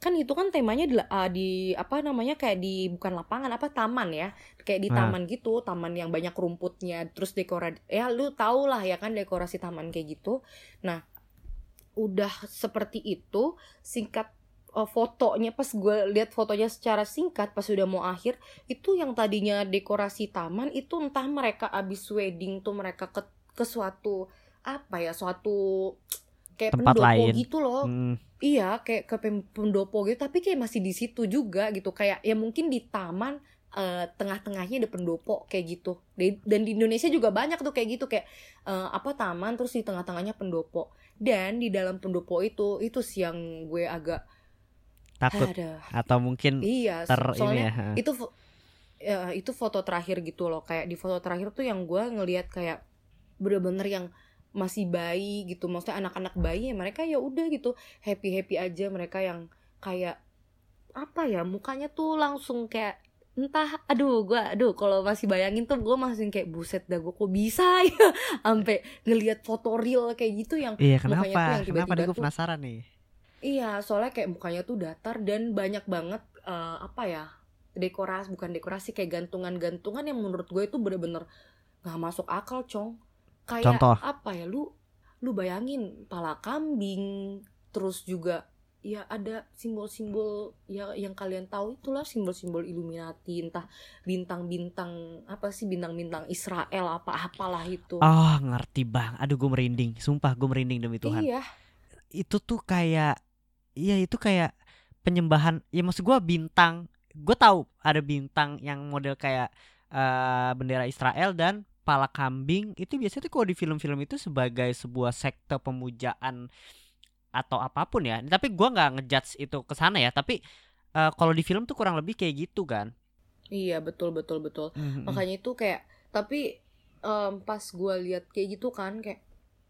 kan itu kan temanya di apa namanya, kayak di bukan lapangan apa taman ya, kayak di taman gitu, taman yang banyak rumputnya, terus dekorasi ya lu tau lah ya kan, dekorasi taman kayak gitu. Nah udah seperti itu singkat fotonya, pas gue lihat fotonya secara singkat pas udah mau akhir itu, yang tadinya dekorasi taman itu entah mereka abis wedding tuh mereka ke suatu apa ya, suatu kayak tempat pendopo lain gitu loh. Iya, kayak ke pendopo gitu, tapi kayak masih di situ juga gitu. Kayak ya mungkin di taman tengah-tengahnya ada pendopo kayak gitu. Dan di Indonesia juga banyak tuh kayak gitu, kayak apa taman terus di tengah-tengahnya pendopo. Dan di dalam pendopo itu sih yang gue agak takut atau mungkin iya, soalnya ya. Itu foto terakhir gitu loh. Kayak di foto terakhir tuh yang gue ngelihat kayak bener-bener yang masih bayi gitu, maksudnya anak-anak bayi ya, mereka ya udah gitu happy aja, mereka yang kayak apa ya, mukanya tuh langsung kayak entah, aduh kalau masih bayangin tuh gue masih kayak buset dah, gue kok bisa ya sampai ngelihat foto real kayak gitu yang iya, mukanya tuh yang tiba-tiba tuh, gue penasaran nih. Iya, soalnya kayak mukanya tuh datar dan banyak banget apa ya, bukan dekorasi kayak gantungan-gantungan yang menurut gue itu bener-bener nggak masuk akal, Cong. Kayak contoh apa ya, lu bayangin pala kambing, terus juga ya ada simbol-simbol ya yang kalian tahu itulah, simbol-simbol Illuminati, entah bintang-bintang apa sih, bintang-bintang Israel apalah itu. Oh ngerti bang, aduh gue merinding, sumpah gue merinding demi Tuhan. Iya. Itu tuh kayak, iya itu kayak penyembahan, ya maksud gue bintang, gue tahu ada bintang yang model kayak bendera Israel dan pala kambing. Itu biasanya tuh kalau di film-film itu sebagai sebuah sekte pemujaan atau apapun ya. Tapi gue gak ngejudge itu kesana ya. Tapi kalau di film tuh kurang lebih kayak gitu kan. Iya betul. Makanya itu kayak, tapi pas gue lihat kayak gitu kan, kayak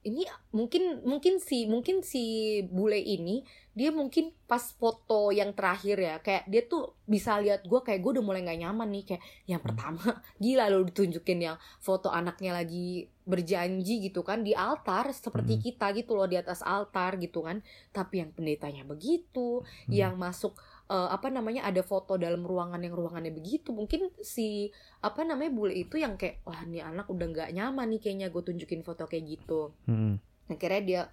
ini mungkin si bule ini, dia mungkin pas foto yang terakhir ya, kayak dia tuh bisa lihat gue kayak gue udah mulai nggak nyaman nih. Kayak yang pertama gila lo ditunjukin yang foto anaknya lagi berjanji gitu kan di altar seperti kita gitu loh, di atas altar gitu kan. Tapi yang pendetanya begitu, yang masuk apa namanya, ada foto dalam ruangan yang ruangannya begitu. Mungkin si apa namanya bule itu yang kayak wah nih anak udah nggak nyaman nih kayaknya gue tunjukin foto kayak gitu. Akhirnya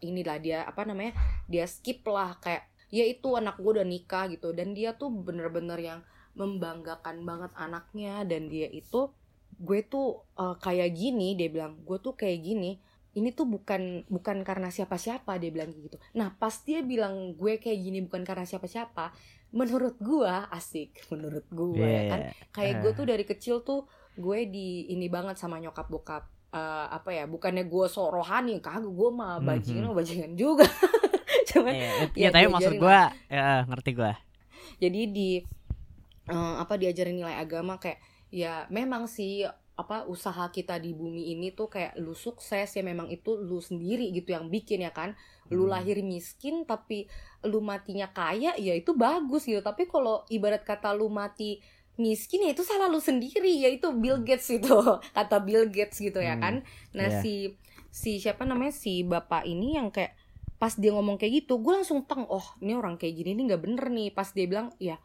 dia skip lah, kayak ya itu anak gue udah nikah gitu. Dan dia tuh bener-bener yang membanggakan banget anaknya. Dan dia itu, gue tuh kayak gini, dia bilang gue tuh kayak gini, ini tuh bukan karena siapa-siapa, dia bilang gitu. Nah pas dia bilang gue kayak gini bukan karena siapa-siapa, menurut gue yeah, kan kayak gue tuh dari kecil tuh gue di ini banget sama nyokap bokap, apa ya, bukannya gue sok rohani, kagak, gue mah bajingan juga. Cuman ya tapi maksud gue ngerti gue, jadi di apa, diajarin nilai agama kayak ya memang sih apa, usaha kita di bumi ini tuh kayak lu sukses ya memang itu lu sendiri gitu yang bikin ya kan. Lu lahir miskin tapi lu matinya kaya ya itu bagus gitu. Tapi kalau ibarat kata lu mati miskin ya itu salah lu sendiri, yaitu Bill Gates itu, kata Bill Gates gitu ya kan. Nah yeah. si siapa namanya, si bapak ini yang kayak pas dia ngomong kayak gitu, gue langsung teng, oh ini orang kayak gini ini nggak bener nih. Pas dia bilang ya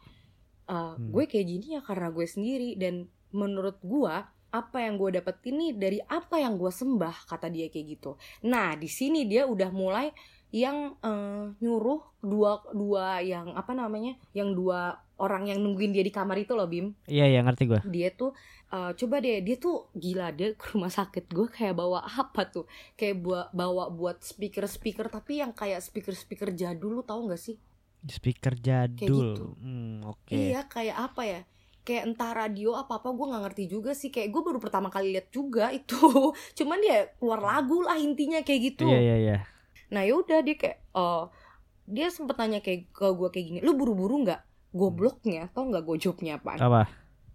gue kayak gini ya karena gue sendiri, dan menurut gue apa yang gue dapetin nih dari apa yang gue sembah, kata dia kayak gitu. Nah di sini dia udah mulai yang nyuruh dua yang apa namanya, yang dua orang yang nungguin dia di kamar itu loh, Bim. Iya iya ngerti gue. Dia tuh coba deh, dia tuh gila, dia ke rumah sakit gue kayak bawa apa tuh, kayak bawa buat speaker tapi yang kayak speaker jadul, lu tau nggak sih? Speaker jadul. Kayak gitu. Oke. Iya kayak apa ya? Kayak entah radio apa-apa, gue gak ngerti juga sih. Kayak gue baru pertama kali lihat juga itu. Cuman dia keluar lagu lah intinya kayak gitu. Iya. Nah yaudah dia kayak dia sempet nanya kayak ke gue kayak gini, lu buru-buru gak? Gobloknya, tau gak gue jawabnya apaan? Apa?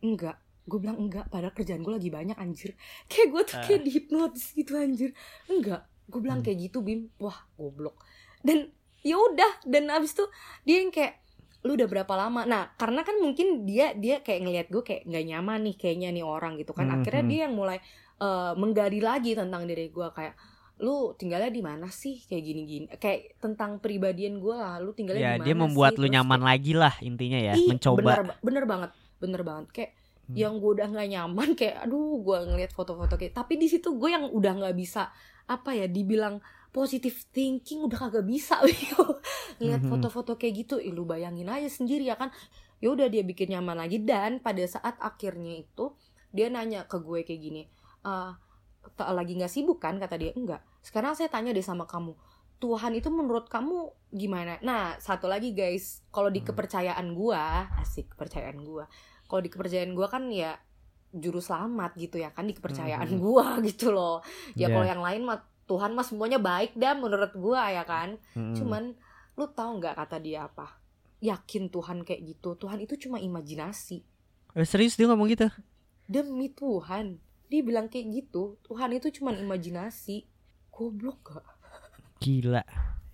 Enggak. Gue bilang enggak, padahal kerjaan gue lagi banyak anjir. Kayak gue tuh kayak dihipnotis gitu anjir. Enggak, gue bilang kayak gitu, Bim. Wah goblok. Dan yaudah, dan abis itu dia yang kayak, lu udah berapa lama? Nah, karena kan mungkin dia kayak ngelihat gue kayak nggak nyaman nih kayaknya nih orang gitu kan. Akhirnya dia yang mulai menggali lagi tentang diri gue, kayak lu tinggalnya di mana sih, kayak gini-gini, kayak tentang pribadian gue lah, lu tinggalnya di mana sih? Dia membuat sih? Lu terus nyaman kayak, lagi lah intinya ya, mencoba. Bener banget kayak yang gue udah nggak nyaman, kayak aduh gue ngelihat foto-foto kayak, tapi di situ gue yang udah nggak bisa apa ya dibilang positive thinking, udah kagak bisa ngeliat foto-foto kayak gitu. Lu bayangin aja sendiri ya kan. Ya udah dia bikin nyaman lagi, dan pada saat akhirnya itu dia nanya ke gue kayak gini, lagi nggak sibuk kan, kata dia. Enggak, sekarang saya tanya deh sama kamu, Tuhan itu menurut kamu gimana? Nah satu lagi guys, kalau di kepercayaan gue, kalau di kepercayaan gue kan ya juru selamat gitu ya kan, di kepercayaan gue gitu loh ya. Kalau yang lain mah Tuhan mas semuanya baik dah menurut gue ya kan. Cuman lu tahu nggak kata dia apa? Yakin Tuhan kayak gitu? Tuhan itu cuma imajinasi. Serius dia ngomong gitu? Demi Tuhan dia bilang kayak gitu. Tuhan itu cuma imajinasi. Goblok gak? Gila.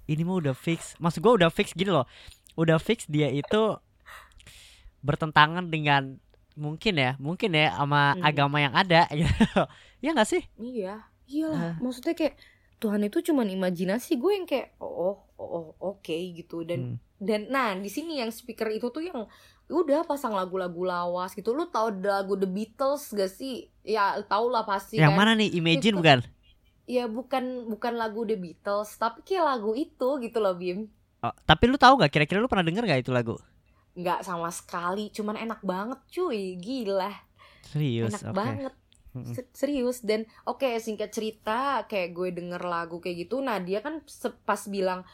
Ini mah udah fix. Maksud gue udah fix gini loh. Udah fix dia itu bertentangan dengan mungkin ya sama agama yang ada. Iya nggak sih? Iya. Iyalah, maksudnya kayak Tuhan itu cuman imajinasi. Gue yang kayak oke, gitu. Dan nah di sini yang speaker itu tuh yang udah pasang lagu-lagu lawas gitu. Lu tau lagu The Beatles gak sih? Ya tau lah pasti. Yang kan mana nih? Imagine itu, bukan? Ya bukan lagu The Beatles, tapi kayak lagu itu gitu loh, Bim. Oh, tapi lu tau gak? Kira-kira lu pernah denger gak itu lagu? Gak sama sekali. Cuman enak banget cuy, gila. Serius? Enak banget. Serius. Dan oke, singkat cerita, kayak gue denger lagu kayak gitu. Nah dia kan pas bilang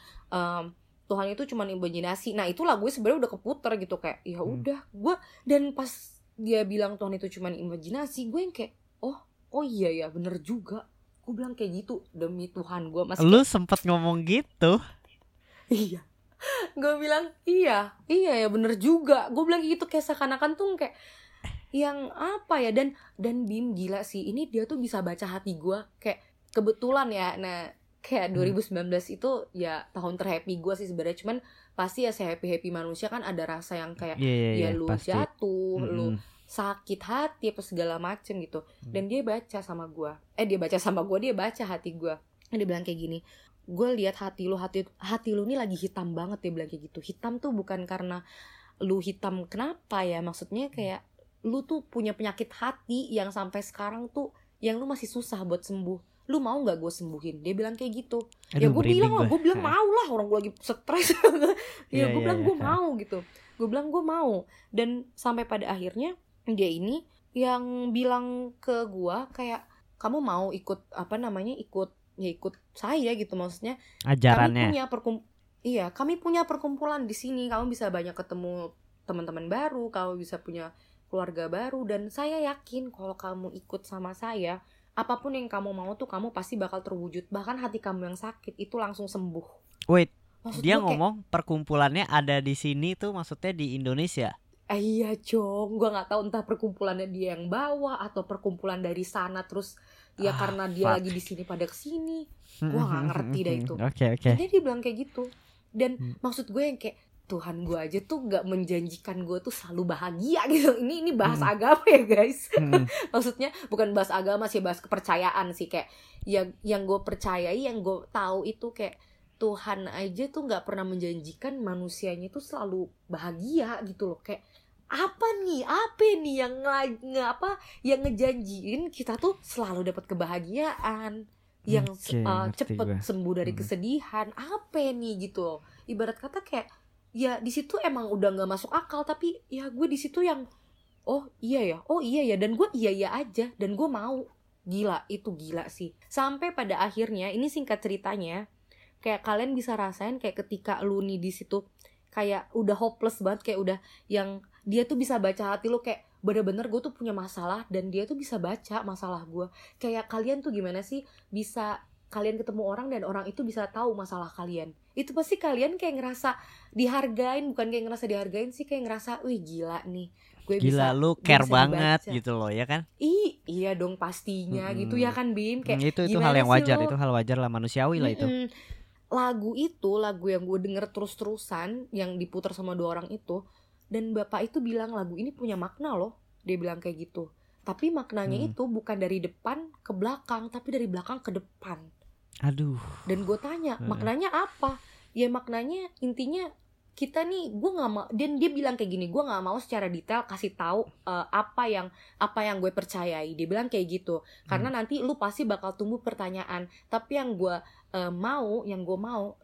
Tuhan itu cuma imajinasi. Nah itu lagunya sebenarnya udah keputer gitu, kayak ya udah gue. Dan pas dia bilang Tuhan itu cuma imajinasi, gue yang kayak oh iya ya bener juga. Gue bilang kayak gitu, demi Tuhan gue masih. Lu sempat ngomong gitu? Iya. Gue bilang iya ya bener juga. Gue bilang gitu kayak seakan-akan tuh kayak yang apa ya. Dan Bim gila sih, ini dia tuh bisa baca hati gue. Kayak kebetulan ya, nah kayak 2019 itu ya tahun terhappy gue sih sebenarnya. Cuman pasti ya se-happy-happy manusia kan ada rasa yang kayak ya lu pasti jatuh, lu sakit hati apa segala macem gitu. Dan dia baca hati gue. Dia bilang kayak gini, gue lihat hati lu ini lagi hitam banget. Dia bilang kayak gitu. Hitam tuh bukan karena lu hitam kenapa ya, maksudnya kayak lu tuh punya penyakit hati yang sampai sekarang tuh yang lu masih susah buat sembuh. Lu mau nggak gue sembuhin? Dia bilang kayak gitu. Aduh, ya gue bilang mau lah, orang gue lagi stres. Mau gitu. Gue bilang gue mau. Dan sampai pada akhirnya dia ini yang bilang ke gue kayak, kamu mau ikut apa namanya, ikut saya gitu, maksudnya ajarannya. Kami punya perkumpulan di sini. Kamu bisa banyak ketemu teman-teman baru. Kamu bisa punya keluarga baru, dan saya yakin kalau kamu ikut sama saya, apapun yang kamu mau tuh kamu pasti bakal terwujud. Bahkan hati kamu yang sakit itu langsung sembuh. Wait, maksud dia ngomong kayak, perkumpulannya ada di sini tuh maksudnya di Indonesia? Iya cong, gue nggak tahu entah perkumpulannya dia yang bawa atau perkumpulan dari sana terus ya karena dia lagi di sini pada kesini, gue nggak ngerti dah itu. Oke. Jadi dia bilang kayak gitu, dan maksud gue yang kayak Tuhan gue aja tuh gak menjanjikan gue tuh selalu bahagia gitu. Ini bahas agama ya guys. Maksudnya bukan bahas agama sih, bahas kepercayaan sih. Kayak yang gue percayai, yang gue tahu itu kayak Tuhan aja tuh gak pernah menjanjikan manusianya tuh selalu bahagia gitu loh. Kayak apa nih yang ngejanjiin kita tuh selalu dapat kebahagiaan, yang cepet sembuh dari kesedihan, apa nih gitu loh. Ibarat kata kayak ya di situ emang udah nggak masuk akal, tapi ya gue di situ yang oh iya ya dan gue iya aja dan gue mau. Gila, itu gila sih. Sampai pada akhirnya ini singkat ceritanya kayak kalian bisa rasain kayak ketika lu nih di situ kayak udah hopeless banget, kayak udah yang dia tuh bisa baca hati lo, kayak bener-bener gue tuh punya masalah dan dia tuh bisa baca masalah gue. Kayak kalian tuh gimana sih bisa kalian ketemu orang dan orang itu bisa tahu masalah kalian. Itu pasti kalian kayak ngerasa dihargain, bukan kayak ngerasa dihargain sih, kayak ngerasa wih gila nih. Gue gila, bisa, lu care bisa banget baca gitu loh, ya kan? Iya dong pastinya gitu ya kan Bim, kayak itu hal yang wajar, lo? Itu hal wajar lah, manusiawi lah itu. Lagu yang gue denger terus-terusan yang diputar sama dua orang itu, dan bapak itu bilang lagu ini punya makna loh, dia bilang kayak gitu. Tapi maknanya itu bukan dari depan ke belakang, tapi dari belakang ke depan. Aduh. Dan gue tanya maknanya apa? Ya maknanya intinya kita nih, gue nggak mau. Dan dia bilang kayak gini, gue nggak mau secara detail kasih tahu apa yang gue percayai. Dia bilang kayak gitu, karena nanti lu pasti bakal tumbuh pertanyaan. Tapi yang gue mau,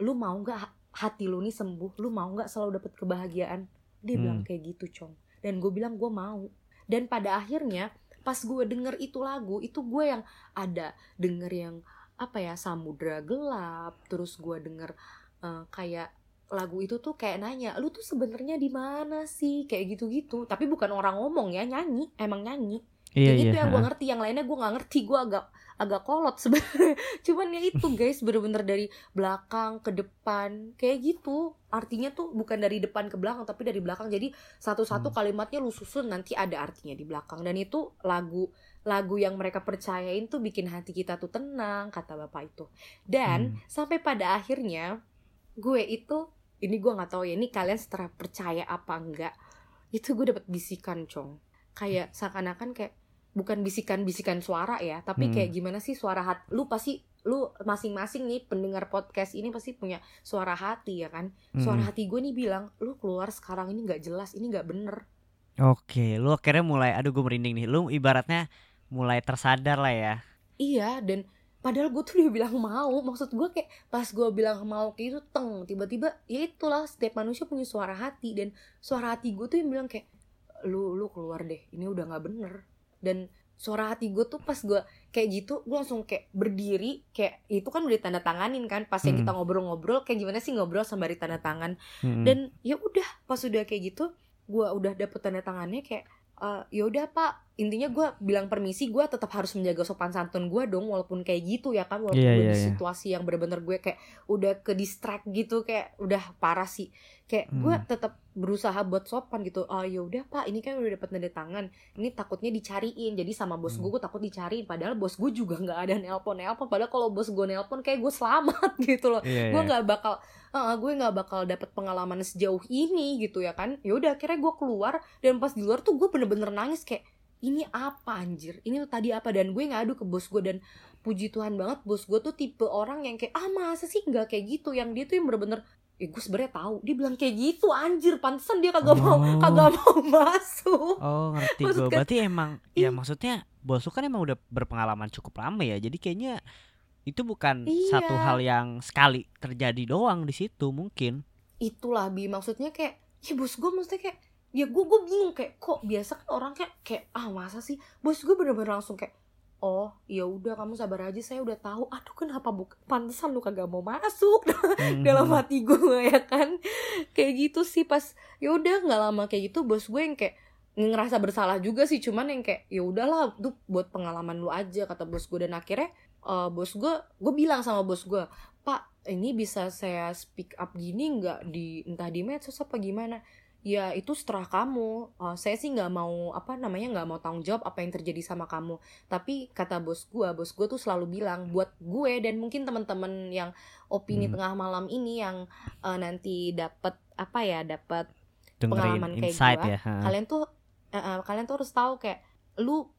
lu mau nggak hati lu nih sembuh, lu mau nggak selalu dapat kebahagiaan? Dia bilang kayak gitu, Cong. Dan gue bilang gue mau. Dan pada akhirnya pas gue denger itu lagu, itu gue yang ada denger yang apa ya, Samudra Gelap. Terus gue denger kayak lagu itu tuh kayak nanya, lu tuh sebenarnya di mana sih? Kayak gitu-gitu. Tapi bukan orang ngomong ya, nyanyi. Emang nyanyi. Iya, kayak gitu yang gue ngerti, yang lainnya gue gak ngerti. Gue agak kolot sebenarnya. Cuman ya itu guys, bener-bener dari belakang ke depan kayak gitu. Artinya tuh bukan dari depan ke belakang, tapi dari belakang. Jadi satu-satu kalimatnya lu susun, nanti ada artinya di belakang. Dan itu lagu yang mereka percayain tuh bikin hati kita tuh tenang, kata bapak itu. Dan sampai pada akhirnya gue itu, ini gue gak tahu ya, ini kalian setelah percaya apa enggak, itu gue dapet bisikan, Cong. Kayak seakan-akan kayak bukan bisikan-bisikan suara ya, tapi kayak gimana sih suara hati. Lu pasti, lu masing-masing nih pendengar podcast ini pasti punya suara hati ya kan. Suara hati gue nih bilang, lu keluar sekarang, ini gak jelas, ini gak bener. Oke, lu akhirnya mulai, aduh gue merinding nih. Lu ibaratnya mulai tersadar lah ya. Iya, dan padahal gue tuh udah bilang mau. Maksud gue kayak pas gue bilang mau kayak itu tiba-tiba ya itulah, setiap manusia punya suara hati. Dan suara hati gue tuh yang bilang kayak lu keluar deh, ini udah nggak bener. Dan suara hati gue tuh pas gue kayak gitu, gue langsung kayak berdiri, kayak itu kan udah tanda tanganin kan pas yang kita ngobrol-ngobrol, kayak gimana sih ngobrol sambil tanda tangan. Dan ya udah pas udah kayak gitu, gue udah dapet tanda tangannya kayak ya udah Pak, intinya gue bilang permisi, gue tetap harus menjaga sopan santun gue dong walaupun kayak gitu ya kan, walaupun di situasi yang benar-benar gue kayak udah ke distract gitu, kayak udah parah sih, kayak gue tetap berusaha buat sopan gitu. Ya udah Pak, ini kan udah dapat tanda tangan, ini takutnya dicariin, jadi sama bos gue takut dicariin, padal bos gue juga nggak ada nelpon, padahal kalau bos gue nelpon kayak gue selamat gitu loh. Gue nggak bakal dapat pengalaman sejauh ini gitu ya kan. Ya udah akhirnya gue keluar, dan pas di luar tuh gue bener-bener nangis kayak ini apa anjir, ini tadi apa. Dan gue ngadu ke bos gue, dan puji Tuhan banget bos gue tuh tipe orang yang kayak masa sih nggak kayak gitu, yang dia tuh yang bener-bener gue sebenarnya tahu dia bilang kayak gitu anjir, pantesan dia kagak mau masuk. Ngerti gue, berarti emang ya maksudnya bos lu kan emang udah berpengalaman cukup lama ya, jadi kayaknya itu bukan satu hal yang sekali terjadi doang di situ mungkin. Itulah Bi, maksudnya kayak ya bos gue, maksudnya kayak ya gue bingung kayak kok biasa kan orang kayak masa sih. Bos gue bener-bener langsung kayak oh ya udah kamu sabar aja, saya udah tahu. Aduh kenapa pantesan lu kagak mau masuk dalam hati gue ya kan. Kayak gitu sih. Pas ya udah nggak lama kayak gitu, bos gue yang kayak ngerasa bersalah juga sih, cuman yang kayak ya udahlah tuh buat pengalaman lu aja, kata bos gue. Dan akhirnya bos gue bilang sama bos gue, Pak ini bisa saya speak up gini nggak di entah di medsos apa gimana. ya itu seterah kamu, saya sih nggak mau nggak mau tanggung jawab apa yang terjadi sama kamu. Tapi kata bos gue tuh selalu bilang buat gue dan mungkin teman-teman yang opini tengah malam ini yang nanti dapat pengalaman kayak gue, ya. Kalian tuh harus tahu kayak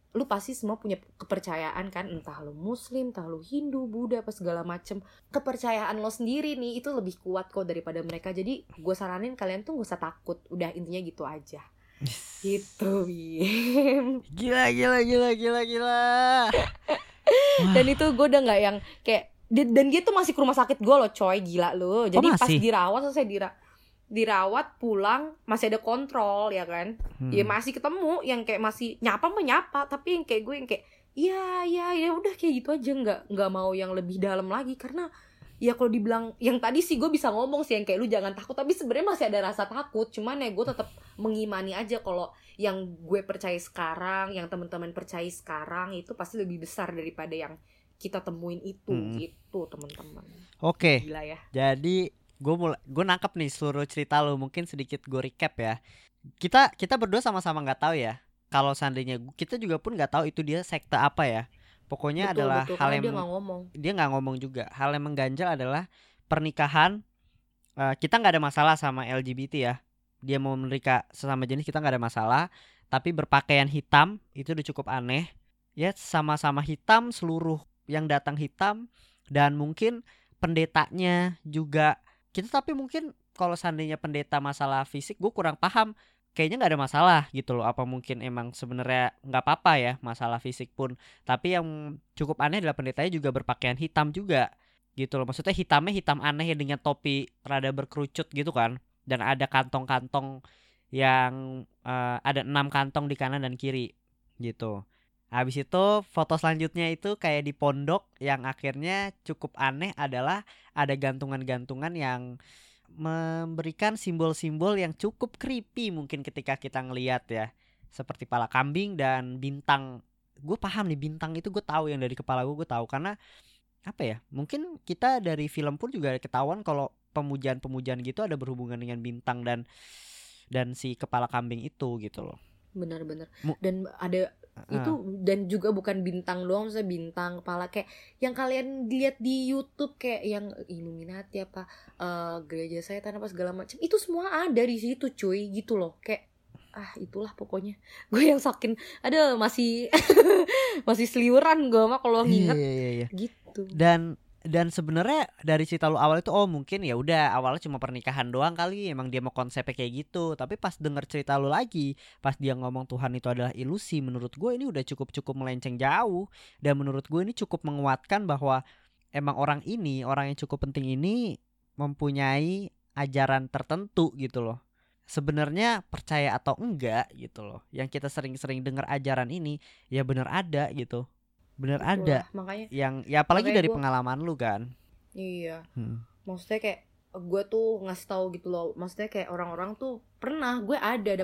lu pasti semua punya kepercayaan kan, entah lu Muslim, entah lu Hindu, Buddha, apa segala macem. Kepercayaan lo sendiri nih itu lebih kuat kok daripada mereka. Jadi gue saranin kalian tuh gak usah takut, udah intinya gitu aja. Gitu Bim. Gila. Dan itu gue udah gak yang kayak, dan dia tuh masih ke rumah sakit gue loh coy, gila lu. Jadi pas dirawat, selesai dirawat pulang masih ada kontrol ya kan, ya masih ketemu yang kayak masih nyapa tapi yang kayak gue yang kayak ya udah kayak gitu aja, nggak mau yang lebih dalam lagi. Karena ya kalau dibilang yang tadi sih gue bisa ngomong sih yang kayak lu jangan takut, tapi sebenarnya masih ada rasa takut. Cuman ya gue tetap mengimani aja kalau yang gue percaya sekarang, yang teman-teman percaya sekarang itu pasti lebih besar daripada yang kita temuin itu. Gitu teman-teman. Oke. Gila ya. Jadi gue nangkep nih seluruh cerita lo. Mungkin sedikit gue recap ya. Kita berdua sama-sama nggak tahu ya. Kalau seandainya kita juga pun nggak tahu itu dia sekte apa ya. Pokoknya betul, hal yang dia nggak ngomong juga. Hal yang mengganjal adalah pernikahan. Kita nggak ada masalah sama LGBT ya. Dia mau menikah sesama jenis kita nggak ada masalah. Tapi berpakaian hitam itu udah cukup aneh. Ya sama-sama hitam, seluruh yang datang hitam, dan mungkin pendetanya juga. Kita tapi mungkin kalau seandainya pendeta masalah fisik gue kurang paham, kayaknya nggak ada masalah gitu loh. Apa mungkin emang sebenarnya nggak apa-apa ya masalah fisik pun. Tapi yang cukup aneh adalah pendetanya juga berpakaian hitam juga gitu loh. Maksudnya hitamnya hitam aneh ya, dengan topi rada berkerucut gitu kan. Dan ada kantong-kantong yang ada 6 kantong di kanan dan kiri gitu. Habis itu foto selanjutnya itu kayak di pondok, yang akhirnya cukup aneh adalah ada gantungan-gantungan yang memberikan simbol-simbol yang cukup creepy mungkin ketika kita ngelihat ya. Seperti pala kambing dan bintang. Gue paham nih, bintang itu gue tahu, yang dari kepala gue tahu. Karena apa ya, mungkin kita dari film pun juga ketahuan kalau pemujaan-pemujaan gitu ada berhubungan dengan bintang dan si kepala kambing itu gitu loh. Benar-benar. Dan ada itu dan juga bukan bintang doang, misalnya bintang kepala kayak yang kalian lihat di YouTube kayak yang Illuminati apa gereja setan apa segala macam, itu semua ada di situ cuy gitu loh. Kayak itulah pokoknya gue yang saking ada masih seliweran gue mah kalau nginget. Iya. Gitu. Dan sebenarnya dari cerita lu awal itu mungkin ya udah awalnya cuma pernikahan doang kali, emang dia mau konsepnya kayak gitu. Tapi pas denger cerita lu lagi, pas dia ngomong Tuhan itu adalah ilusi, menurut gue ini udah cukup melenceng jauh. Dan menurut gue ini cukup menguatkan bahwa emang orang yang cukup penting ini mempunyai ajaran tertentu gitu loh. Sebenarnya percaya atau enggak gitu loh, yang kita sering-sering dengar ajaran ini ya benar ada gitu. Bener ada. Makanya, yang ya apalagi dari pengalaman lu kan. Iya. Maksudnya kayak gue tuh ngasih tahu gitu loh. Maksudnya kayak orang-orang tuh pernah gue ada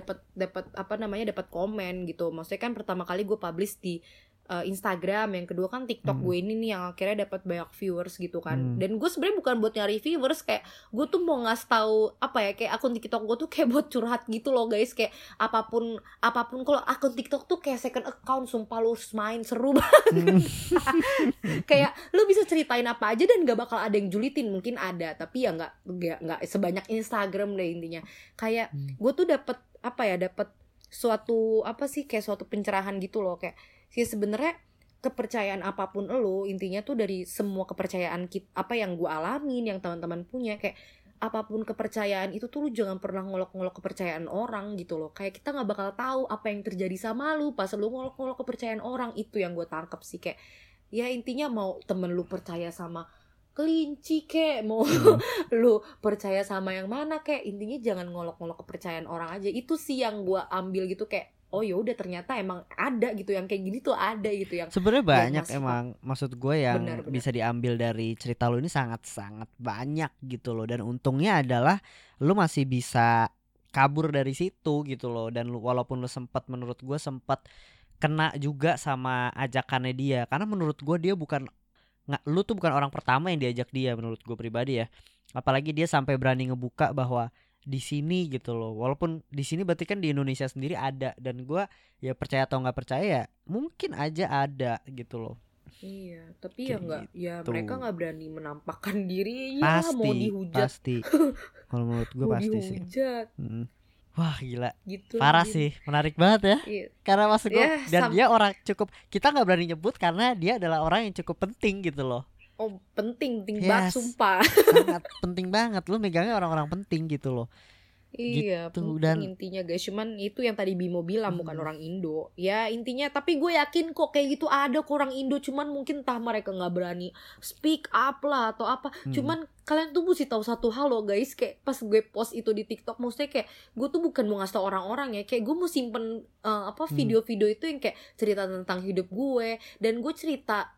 dapat komen gitu. Maksudnya kan pertama kali gue publish di Instagram, yang kedua kan TikTok gue ini nih yang akhirnya dapat banyak viewers gitu kan. Dan gue sebenarnya bukan buat nyari viewers, kayak gue tuh mau ngasih tahu kayak akun TikTok gue tuh kayak buat curhat gitu loh guys. Kayak apapun kalau akun TikTok tuh kayak second account, sumpah lu harus main, seru banget. Kayak lu bisa ceritain apa aja dan gak bakal ada yang julitin. Mungkin ada tapi ya gak sebanyak Instagram deh intinya. Kayak gue tuh dapat suatu suatu pencerahan gitu loh. Kayak sih sebenarnya kepercayaan apapun lo, intinya tuh dari semua kepercayaan kita, apa yang gue alamin, yang teman-teman punya, kayak apapun kepercayaan itu tuh lu jangan pernah ngolok-ngolok kepercayaan orang gitu loh. Kayak kita nggak bakal tahu apa yang terjadi sama lu pas lu ngolok-ngolok kepercayaan orang. Itu yang gue tangkap sih, kayak ya intinya mau temen lu percaya sama kelinci kek, mau lu percaya sama yang mana kek, intinya jangan ngolok-ngolok kepercayaan orang aja. Itu sih yang gue ambil gitu, kayak oh ya udah ternyata emang ada gitu yang kayak gini tuh ada gitu yang. Sebenarnya banyak yang emang maksud gue yang benar. Bisa diambil dari cerita lu ini sangat-sangat banyak gitu loh. Dan untungnya adalah lu masih bisa kabur dari situ gitu loh. Dan lu, walaupun lu sempat, menurut gue sempat kena juga sama ajakannya dia. Karena menurut gue dia lu tuh bukan orang pertama yang diajak dia menurut gue pribadi ya. Apalagi dia sampai berani ngebuka bahwa di sini gitu loh. Walaupun di sini berarti kan di Indonesia sendiri ada, dan gue ya percaya atau nggak percaya ya mungkin aja ada gitu loh. Iya, tapi kayak ya nggak, gitu. Ya mereka nggak berani menampakkan diri, ya pasti, mau dihujat. Pasti, kalau menurut gue pasti sih. Wah gila, gitu, parah gitu. Sih, menarik banget ya. Iya. Karena maksud gue, yeah, dan dia orang cukup, kita nggak berani nyebut karena dia adalah orang yang cukup penting gitu loh. Oh penting banget, sumpah. Sangat penting banget, lu megangnya orang-orang penting gitu loh. Iya, gitu, dan intinya guys, cuman itu yang tadi Bimo bilang bukan orang Indo. Ya intinya, tapi gue yakin kok kayak gitu ada kok orang Indo, cuman mungkin entah mereka nggak berani speak up lah atau apa. Cuman kalian tuh mesti tahu satu hal loh guys, kayak pas gue post itu di TikTok, maksudnya kayak gue tuh bukan mau ngasih tau orang-orang ya, kayak gue mau simpen video-video itu yang kayak cerita tentang hidup gue, dan gue cerita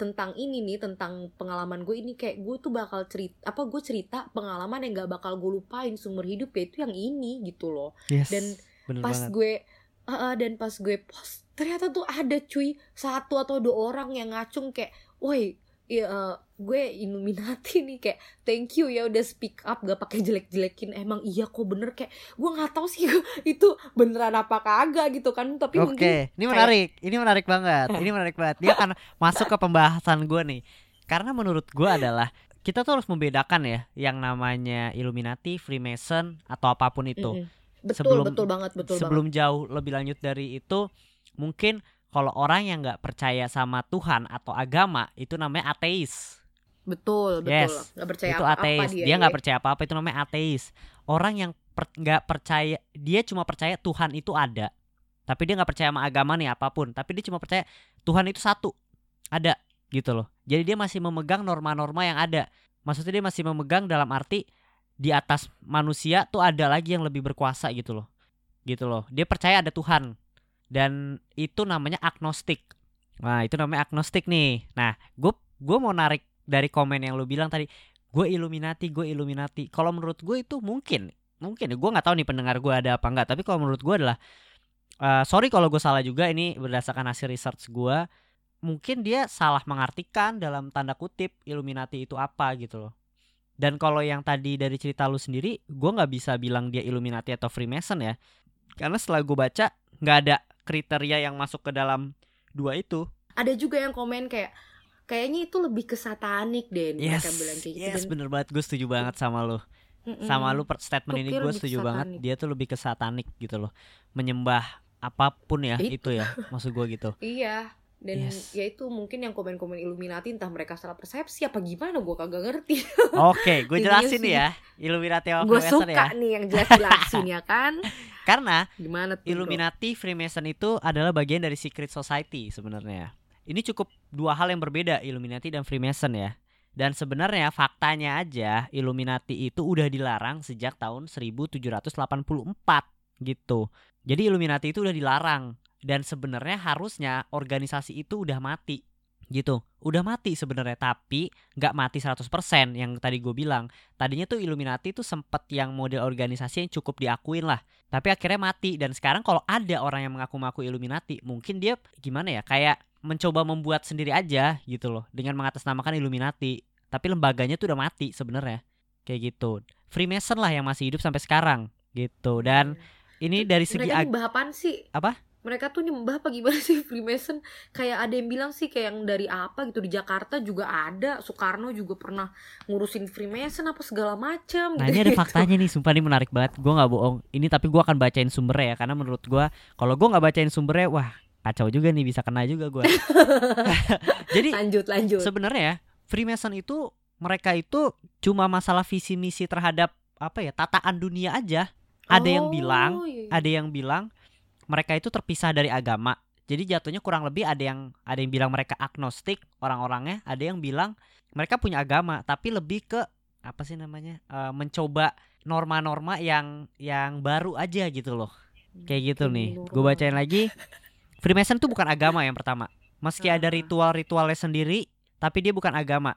tentang ini nih, tentang pengalaman gue ini, kayak gue tuh bakal cerita pengalaman yang gak bakal gue lupain seumur hidup, ya itu yang ini gitu loh. Yes, dan pas banget. gue post, ternyata tuh ada cuy satu atau dua orang yang ngacung kayak, woi ya, gue Illuminati nih, kayak thank you ya udah speak up gak pakai jelek-jelekin, emang iya kok bener, kayak gue nggak tahu sih itu beneran apa kagak gitu kan, tapi mungkin ini menarik kayak... ini menarik banget dia akan masuk ke pembahasan gue nih, karena menurut gue adalah kita tuh harus membedakan ya yang namanya Illuminati, Freemason atau apapun itu. Betul banget. Jauh lebih lanjut dari itu, mungkin kalau orang yang nggak percaya sama Tuhan atau agama itu namanya ateis. Betul. Nggak percaya itu apa-apa ateis. Dia nggak percaya apa-apa, itu namanya ateis. Orang yang nggak percaya, dia cuma percaya Tuhan itu ada, tapi dia nggak percaya sama agama nih apapun. Tapi dia cuma percaya Tuhan itu satu, ada gitu loh. Jadi dia masih memegang norma-norma yang ada. Maksudnya dia masih memegang dalam arti di atas manusia tuh ada lagi yang lebih berkuasa gitu loh, gitu loh. Dia percaya ada Tuhan. Dan itu namanya agnostik. Nah itu namanya agnostik nih. Nah gue mau narik dari komen yang lu bilang tadi, Gue Illuminati. Kalau menurut gue itu mungkin gue gak tahu nih pendengar gue ada apa enggak, tapi kalau menurut gue adalah sorry kalau gue salah juga, ini berdasarkan hasil research gue, mungkin dia salah mengartikan dalam tanda kutip Illuminati itu apa gitu loh. Dan kalau yang tadi dari cerita lu sendiri, gue gak bisa bilang dia Illuminati atau Freemason ya, karena setelah gue baca gak ada kriteria yang masuk ke dalam dua itu. Ada juga yang komen kayak kayaknya itu lebih ke satanik deh. Yes, mereka bilang kayak gitu. Yes, bener banget, gue setuju banget sama lo. Sama lo statement ini gue setuju banget. Dia tuh lebih ke satanik gitu loh, menyembah apapun ya itu ya, maksud gue gitu. Iya. Dan ya itu mungkin yang komen-komen Illuminati, entah mereka salah persepsi apa gimana, gue kagak ngerti. Oke, gue jelasin ya Illuminati sama Freemason ya. Gue suka nih yang jelasin langsung ya kan. Karena Illuminati, Freemason itu adalah bagian dari secret society sebenarnya. Ini cukup dua hal yang berbeda, Illuminati dan Freemason ya. Dan sebenarnya faktanya aja Illuminati itu udah dilarang sejak tahun 1784 gitu. Jadi Illuminati itu udah dilarang, dan sebenarnya harusnya organisasi itu udah mati gitu. Udah mati sebenarnya, tapi gak mati 100% yang tadi gue bilang. Tadinya tuh Illuminati tuh sempet yang model organisasi yang cukup diakuin lah, tapi akhirnya mati. Dan sekarang kalau ada orang yang mengaku-ngaku Illuminati, mungkin dia gimana ya, kayak mencoba membuat sendiri aja gitu loh, dengan mengatasnamakan Illuminati, tapi lembaganya tuh udah mati sebenarnya, kayak gitu. Freemason lah yang masih hidup sampai sekarang gitu. Dan ini dari segi mereka nyembah apaan sih? Apa? Mereka tuh nyembah apa gimana sih Freemason? Kayak ada yang bilang sih kayak yang dari apa gitu, di Jakarta juga ada, Soekarno juga pernah ngurusin Freemason apa segala macam. Nah gitu. Ini ada faktanya nih, sumpah ini menarik banget, gue gak bohong. Ini tapi gue akan bacain sumbernya ya, karena menurut gue kalau gue gak bacain sumbernya, wah kacau juga nih, bisa kena juga gue. Jadi lanjut. Sebenarnya Freemason itu, mereka itu cuma masalah visi misi terhadap apa ya, tataan dunia aja. Ada yang bilang, mereka itu terpisah dari agama. Jadi jatuhnya kurang lebih ada yang bilang mereka agnostik orang-orangnya, ada yang bilang mereka punya agama, tapi lebih ke apa sih namanya? Mencoba norma-norma yang baru aja gitu loh. Kayak gitu nih. Gue bacain lagi. Freemason itu bukan agama yang pertama. Meski ada ritual-ritualnya sendiri, tapi dia bukan agama.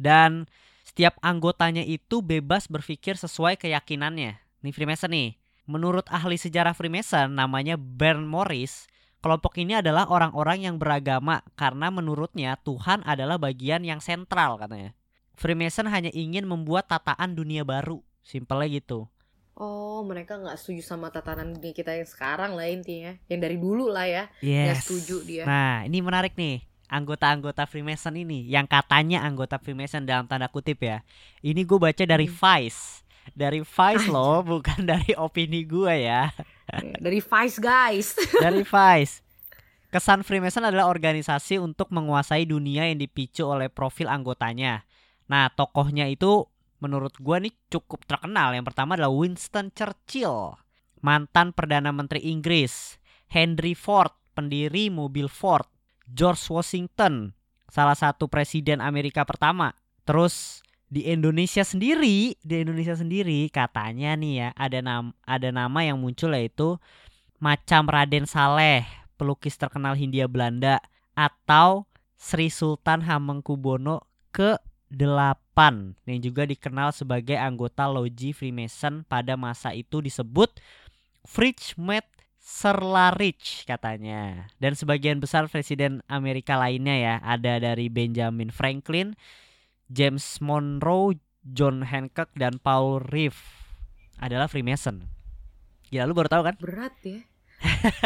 Dan setiap anggotanya itu bebas berpikir sesuai keyakinannya. Nih Freemason nih. Menurut ahli sejarah Freemason namanya Bern Morris, kelompok ini adalah orang-orang yang beragama karena menurutnya Tuhan adalah bagian yang sentral katanya. Freemason hanya ingin membuat tataan dunia baru, simpelnya gitu. Oh, mereka nggak setuju sama tatanan kita yang sekarang lah intinya, yang dari dulu lah ya, nggak setuju dia. Nah, ini menarik nih, anggota-anggota Freemason ini, yang katanya anggota Freemason dalam tanda kutip ya. Ini gue baca dari Vice, loh, bukan dari opini gue ya. Dari Vice guys. Dari Vice. Kesan Freemason adalah organisasi untuk menguasai dunia yang dipicu oleh profil anggotanya. Nah, tokohnya itu menurut gue nih cukup terkenal. Yang pertama adalah Winston Churchill, mantan Perdana Menteri Inggris. Henry Ford, pendiri mobil Ford. George Washington, salah satu presiden Amerika pertama. Terus di Indonesia sendiri katanya nih ya, ada nama yang muncul yaitu macam Raden Saleh, pelukis terkenal Hindia Belanda, atau Sri Sultan Hamengkubono ke-8 yang juga dikenal sebagai anggota loji Freemason pada masa itu disebut Fridtjof Serlarich katanya. Dan sebagian besar presiden Amerika lainnya ya, ada dari Benjamin Franklin, James Monroe, John Hancock, dan Paul Revere adalah Freemason. Gila, lu baru tahu kan? Berat ya.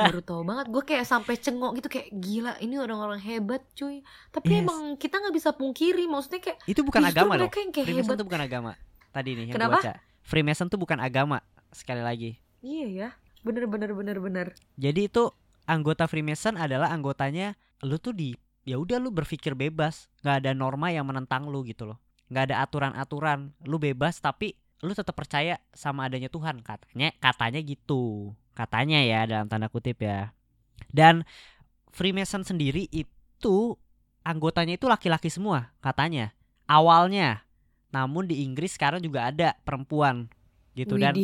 Baru tahu banget, gue kayak sampai cengok gitu, kayak gila ini orang-orang hebat cuy. Tapi emang kita nggak bisa pungkiri, maksudnya kayak itu bukan agama loh. Freemason itu bukan agama. Tadi nih yang gue baca, Freemason itu bukan agama, sekali lagi. Iya ya, bener. Jadi itu anggota Freemason adalah anggotanya, lu tuh ya udah lu berpikir bebas, nggak ada norma yang menentang lu gitu loh, nggak ada aturan-aturan, lu bebas tapi lu tetap percaya sama adanya Tuhan katanya gitu. Katanya ya, dalam tanda kutip ya. Dan Freemason sendiri itu anggotanya itu laki-laki semua katanya awalnya. Namun di Inggris sekarang juga ada perempuan gitu. Dan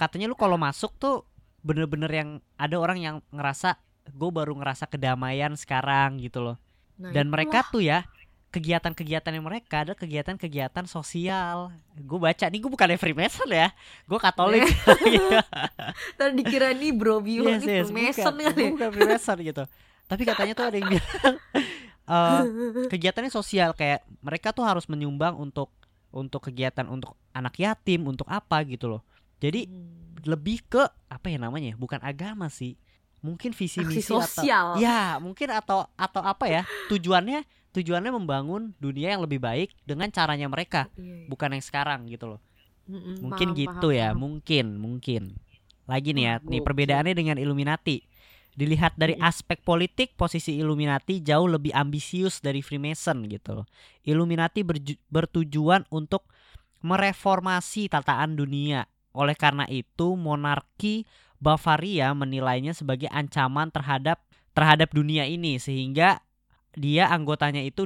katanya lu kalau masuk tuh bener-bener yang ada orang yang ngerasa, gue baru ngerasa kedamaian sekarang gitu loh. Nah, dan mereka tuh ya, kegiatan-kegiatan yang mereka adalah kegiatan-kegiatan sosial. Gue baca, nih gue bukan Freemason ya, gue Katolik. Tadi dikira nih bro bio ini Freemason kan. Gue bukan Freemason gitu. Tapi katanya tuh ada yang bilang kegiatannya sosial, kayak mereka tuh harus menyumbang untuk kegiatan untuk anak yatim, untuk apa gitu loh. Jadi lebih ke apa ya namanya, bukan agama sih, mungkin visi misi sosial. Atau ya mungkin atau apa ya, tujuannya membangun dunia yang lebih baik dengan caranya mereka, bukan yang sekarang gitu loh. Mungkin paham, gitu paham, ya, paham. Mungkin. Lagi nih ya, nih perbedaannya dengan Illuminati. Dilihat dari aspek politik, posisi Illuminati jauh lebih ambisius dari Freemason gitu loh. Illuminati bertujuan untuk mereformasi tataan dunia. Oleh karena itu, monarki Bavaria menilainya sebagai ancaman terhadap dunia ini, sehingga dia anggotanya itu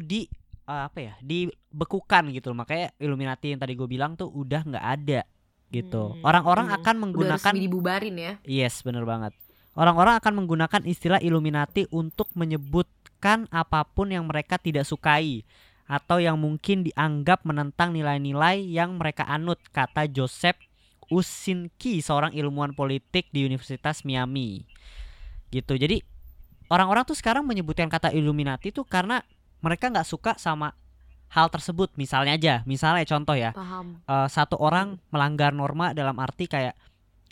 dibekukan gitu. Makanya Illuminati yang tadi gue bilang tuh udah nggak ada gitu. Orang-orang akan menggunakan, udah resmi dibubarin ya. Yes, bener banget. Orang-orang akan menggunakan istilah Illuminati untuk menyebutkan apapun yang mereka tidak sukai atau yang mungkin dianggap menentang nilai-nilai yang mereka anut, kata Joseph Uscinski, seorang ilmuwan politik di Universitas Miami gitu. Jadi orang-orang tuh sekarang menyebutkan kata Illuminati tuh karena mereka nggak suka sama hal tersebut. Misalnya contoh ya, satu orang melanggar norma dalam arti kayak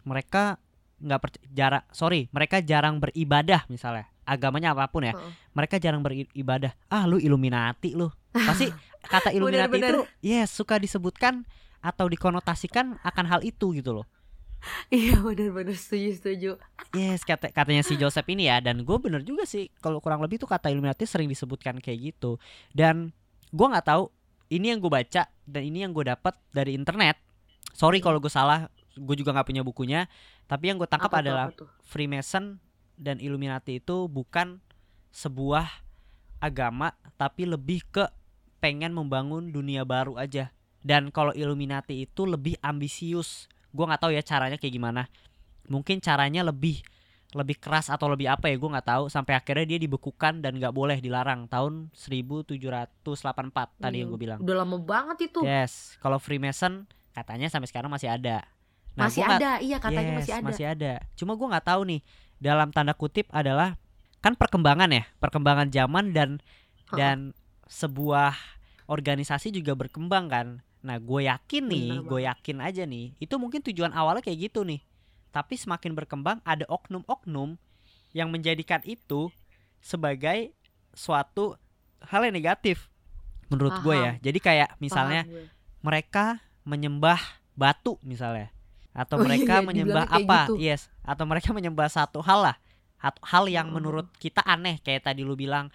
mereka mereka jarang beribadah misalnya, agamanya apapun ya, mereka jarang beribadah. Ah, lu Illuminati lu. Pasti kata Illuminati itu suka disebutkan atau dikonotasikan akan hal itu gitu loh. Iya, benar-benar setuju. Yes, katanya si Joseph ini ya. Dan gue bener juga sih, kalau kurang lebih tuh kata Illuminati sering disebutkan kayak gitu. Dan gue nggak tahu, ini yang gue baca dan ini yang gue dapat dari internet. Sorry kalau gue salah, gue juga nggak punya bukunya. Tapi yang gue tangkap adalah Freemason dan Illuminati itu bukan sebuah agama, tapi lebih ke pengen membangun dunia baru aja. Dan kalau Illuminati itu lebih ambisius. Gue nggak tahu ya caranya kayak gimana. Mungkin caranya lebih keras atau lebih apa ya, gue nggak tahu. Sampai akhirnya dia dibekukan dan nggak boleh, dilarang tahun 1784 tadi yang gue bilang. Udah lama banget itu. Yes, kalau Freemason katanya sampai sekarang masih ada. Nah, katanya masih ada. Cuma gue nggak tahu nih, dalam tanda kutip adalah kan perkembangan zaman dan sebuah organisasi juga berkembang kan. Nah, gue yakin aja nih, itu mungkin tujuan awalnya kayak gitu nih. Tapi semakin berkembang ada oknum-oknum yang menjadikan itu sebagai suatu hal yang negatif menurut gue ya. Jadi kayak misalnya mereka menyembah batu misalnya, atau mereka menyembah apa? Gitu. Yes, atau mereka menyembah satu hal lah, hal yang menurut kita aneh kayak tadi lu bilang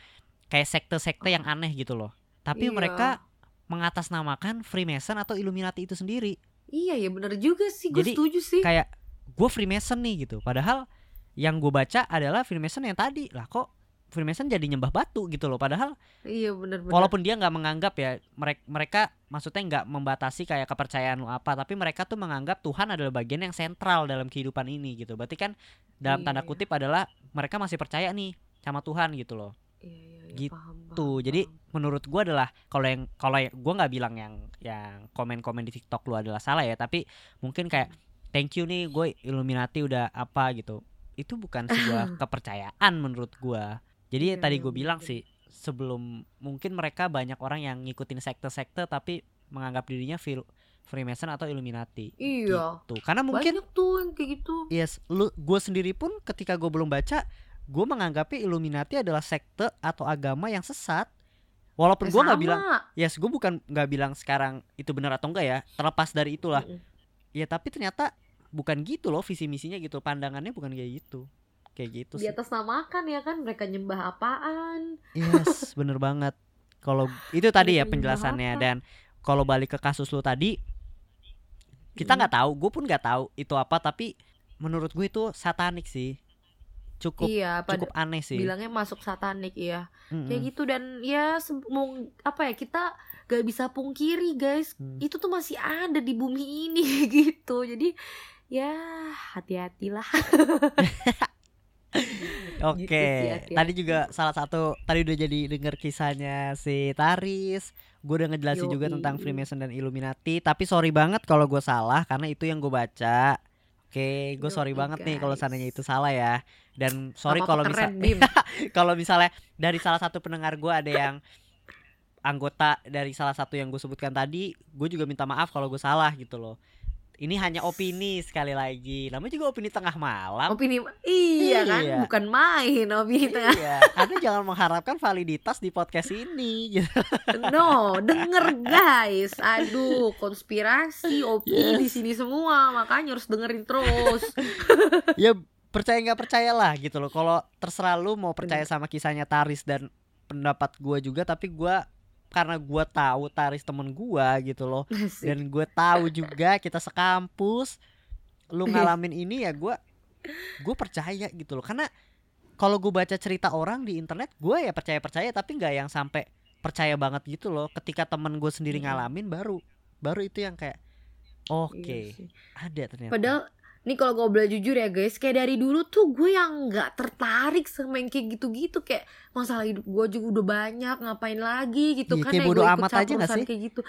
kayak sekte-sekte yang aneh gitu loh. Tapi mereka mengatasnamakan Freemason atau Illuminati itu sendiri. Iya ya, benar juga sih, gue setuju sih. Jadi kayak gue Freemason nih gitu. Padahal yang gue baca adalah Freemason yang tadi. Lah kok Freemason jadi nyembah batu gitu loh. Padahal iya benar-benar. Walaupun dia nggak menganggap ya, mereka maksudnya nggak membatasi kayak kepercayaan lu apa. Tapi mereka tuh menganggap Tuhan adalah bagian yang sentral dalam kehidupan ini gitu. Berarti kan dalam tanda kutip adalah mereka masih percaya nih sama Tuhan gitu loh. Iya, gitu. Paham. Jadi menurut gue adalah kalau yang gue nggak bilang yang komen-komen di TikTok lu adalah salah ya, tapi mungkin kayak thank you nih gue Illuminati udah apa gitu, itu bukan sebuah kepercayaan menurut gue. Jadi tadi gue bilang sih sebelum mungkin mereka banyak orang yang ngikutin sekte-sekte tapi menganggap dirinya Freemason atau Illuminati. Iya. Gitu. Karena mungkin banyak tuh yang kayak gitu. Yes, gue sendiri pun ketika gue belum baca, gue menganggapnya Illuminati adalah sekte atau agama yang sesat. Walaupun gue nggak bilang, yes, gue bukan nggak bilang sekarang itu benar atau enggak ya. Terlepas dari itulah, ya tapi ternyata bukan gitu loh visi misinya gitu, pandangannya bukan kayak gitu. Di atas namakan ya kan, mereka nyembah apaan? Yes, bener banget. Kalau itu tadi ya penjelasannya, dan kalau balik ke kasus lo tadi, kita nggak tahu, gue pun nggak tahu itu apa, tapi menurut gue itu satanik sih. Cukup aneh sih. Bilangnya masuk satanik ya. Kayak gitu, dan ya kita gak bisa pungkiri guys, itu tuh masih ada di bumi ini gitu. Jadi ya hati-hatilah. Oke. Gitu sih, tadi juga salah satu, tadi udah jadi denger kisahnya si Taris. Gue udah ngejelasin juga tentang Freemason dan Illuminati, tapi sorry banget kalau gue salah karena itu yang gue baca. Oke, gue sorry banget guys nih kalau seandainya itu salah ya. Dan sorry kalau misalnya dari salah satu pendengar gue ada yang anggota dari salah satu yang gue sebutkan tadi, gue juga minta maaf kalau gue salah gitu loh. Ini hanya opini sekali lagi. Namanya juga opini tengah malam. Opini iya kan, bukan main opini tengah. Iya. Anda jangan mengharapkan validitas di podcast ini gitu. No, denger guys. Aduh, konspirasi opini di sini semua, makanya harus dengerin terus. Ya percaya enggak percayalah gitu loh. Kalau terserah lu mau percaya sama kisahnya Taris dan pendapat gua juga, tapi karena gue tahu Taris temen gue gitu loh, dan gue tahu juga kita sekampus, lu ngalamin ini ya gue percaya gitu loh. Karena kalau gue baca cerita orang di internet, gue ya percaya tapi nggak yang sampai percaya banget gitu loh. Ketika temen gue sendiri ngalamin baru itu yang kayak oke, ada ternyata. Padahal nih kalau gue boleh jujur ya guys, kayak dari dulu tuh gue yang gak tertarik sama yang kayak gitu-gitu. Kayak masalah hidup gue juga udah banyak, ngapain lagi gitu kan. Kayak bodo amat aja gak sih? Kayak gitu.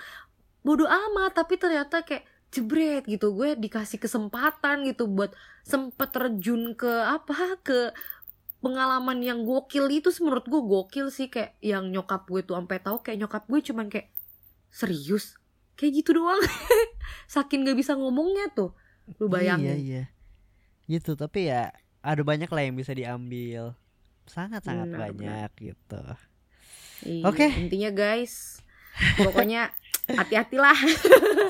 Bodo amat, tapi ternyata kayak jebret gitu. Gue dikasih kesempatan gitu buat sempet terjun ke pengalaman yang gokil itu. Menurut gue gokil sih, kayak yang nyokap gue tuh sampai tahu kayak nyokap gue cuman kayak serius? Kayak gitu doang. Saking gak bisa ngomongnya tuh. Lu bayangin. Iya. Gitu, tapi ya ada banyak lah yang bisa diambil. Sangat-sangat banyak gitu. Iya, oke. Intinya guys, pokoknya hati-hatilah.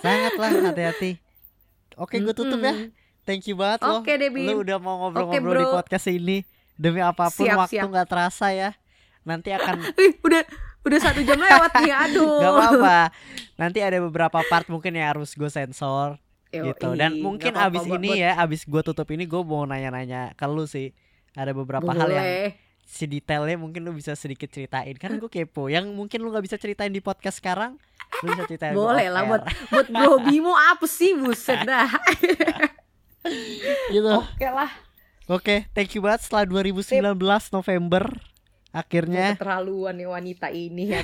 Sangatlah hati-hati. Oke, gue tutup ya. Thank you banget loh. Lu udah mau ngobrol-ngobrol di podcast ini. Demi apapun waktu enggak terasa ya. Nanti akan udah 1 jam lewat nih. Aduh. Enggak apa-apa. Nanti ada beberapa part mungkin yang harus gue sensor. Gitu. Dan mungkin abis gue tutup ini gue mau nanya-nanya ke lu sih. Ada beberapa hal yang si detailnya mungkin lu bisa sedikit ceritain, karena gue kepo. Yang mungkin lu gak bisa ceritain di podcast sekarang, lu bisa ceritain. Boleh lah, buat Bro Bimo apa sih, buset dah. Gitu. Oke lah. Oke, thank you banget. Setelah 2019 November akhirnya keterlaluan nih wanita ini ya.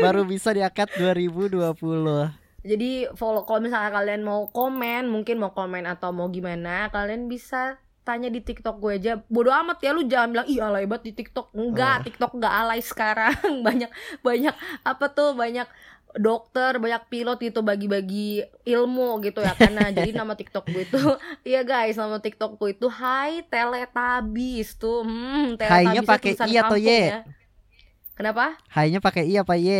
Baru bisa diangkat 2020. Jadi follow, kalau misalnya kalian mau komen, mungkin mau komen atau mau gimana, kalian bisa tanya di TikTok gue aja. Bodo amat ya, lu jangan bilang ih alay banget di TikTok. Enggak, TikTok enggak alay sekarang. Banyak apa tuh, banyak dokter, banyak pilot gitu, bagi-bagi ilmu gitu ya. Karena jadi nama TikTok gue itu, iya guys, nama TikTok gue itu Hai Teletubbies tuh. Hai-nya pakai i atau y? Kenapa? Hai-nya pakai i apa y?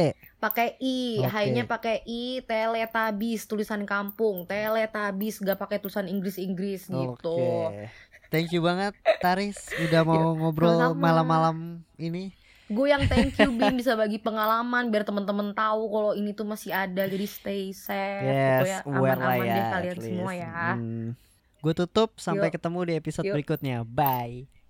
Pakai i. Okay. Hai-nya pakai i. Teletubbies tulisan kampung. Teletubbies, gak pakai tulisan Inggris-Inggris gitu. Okay. Thank you banget Taris udah mau ngobrol malam-malam ini. Gue yang thank you Bim, bisa bagi pengalaman biar teman-teman tahu kalau ini tuh masih ada, jadi stay safe gitu ya, aman-aman deh kalian semua ya. Gue tutup sampai ketemu di episode berikutnya. Bye.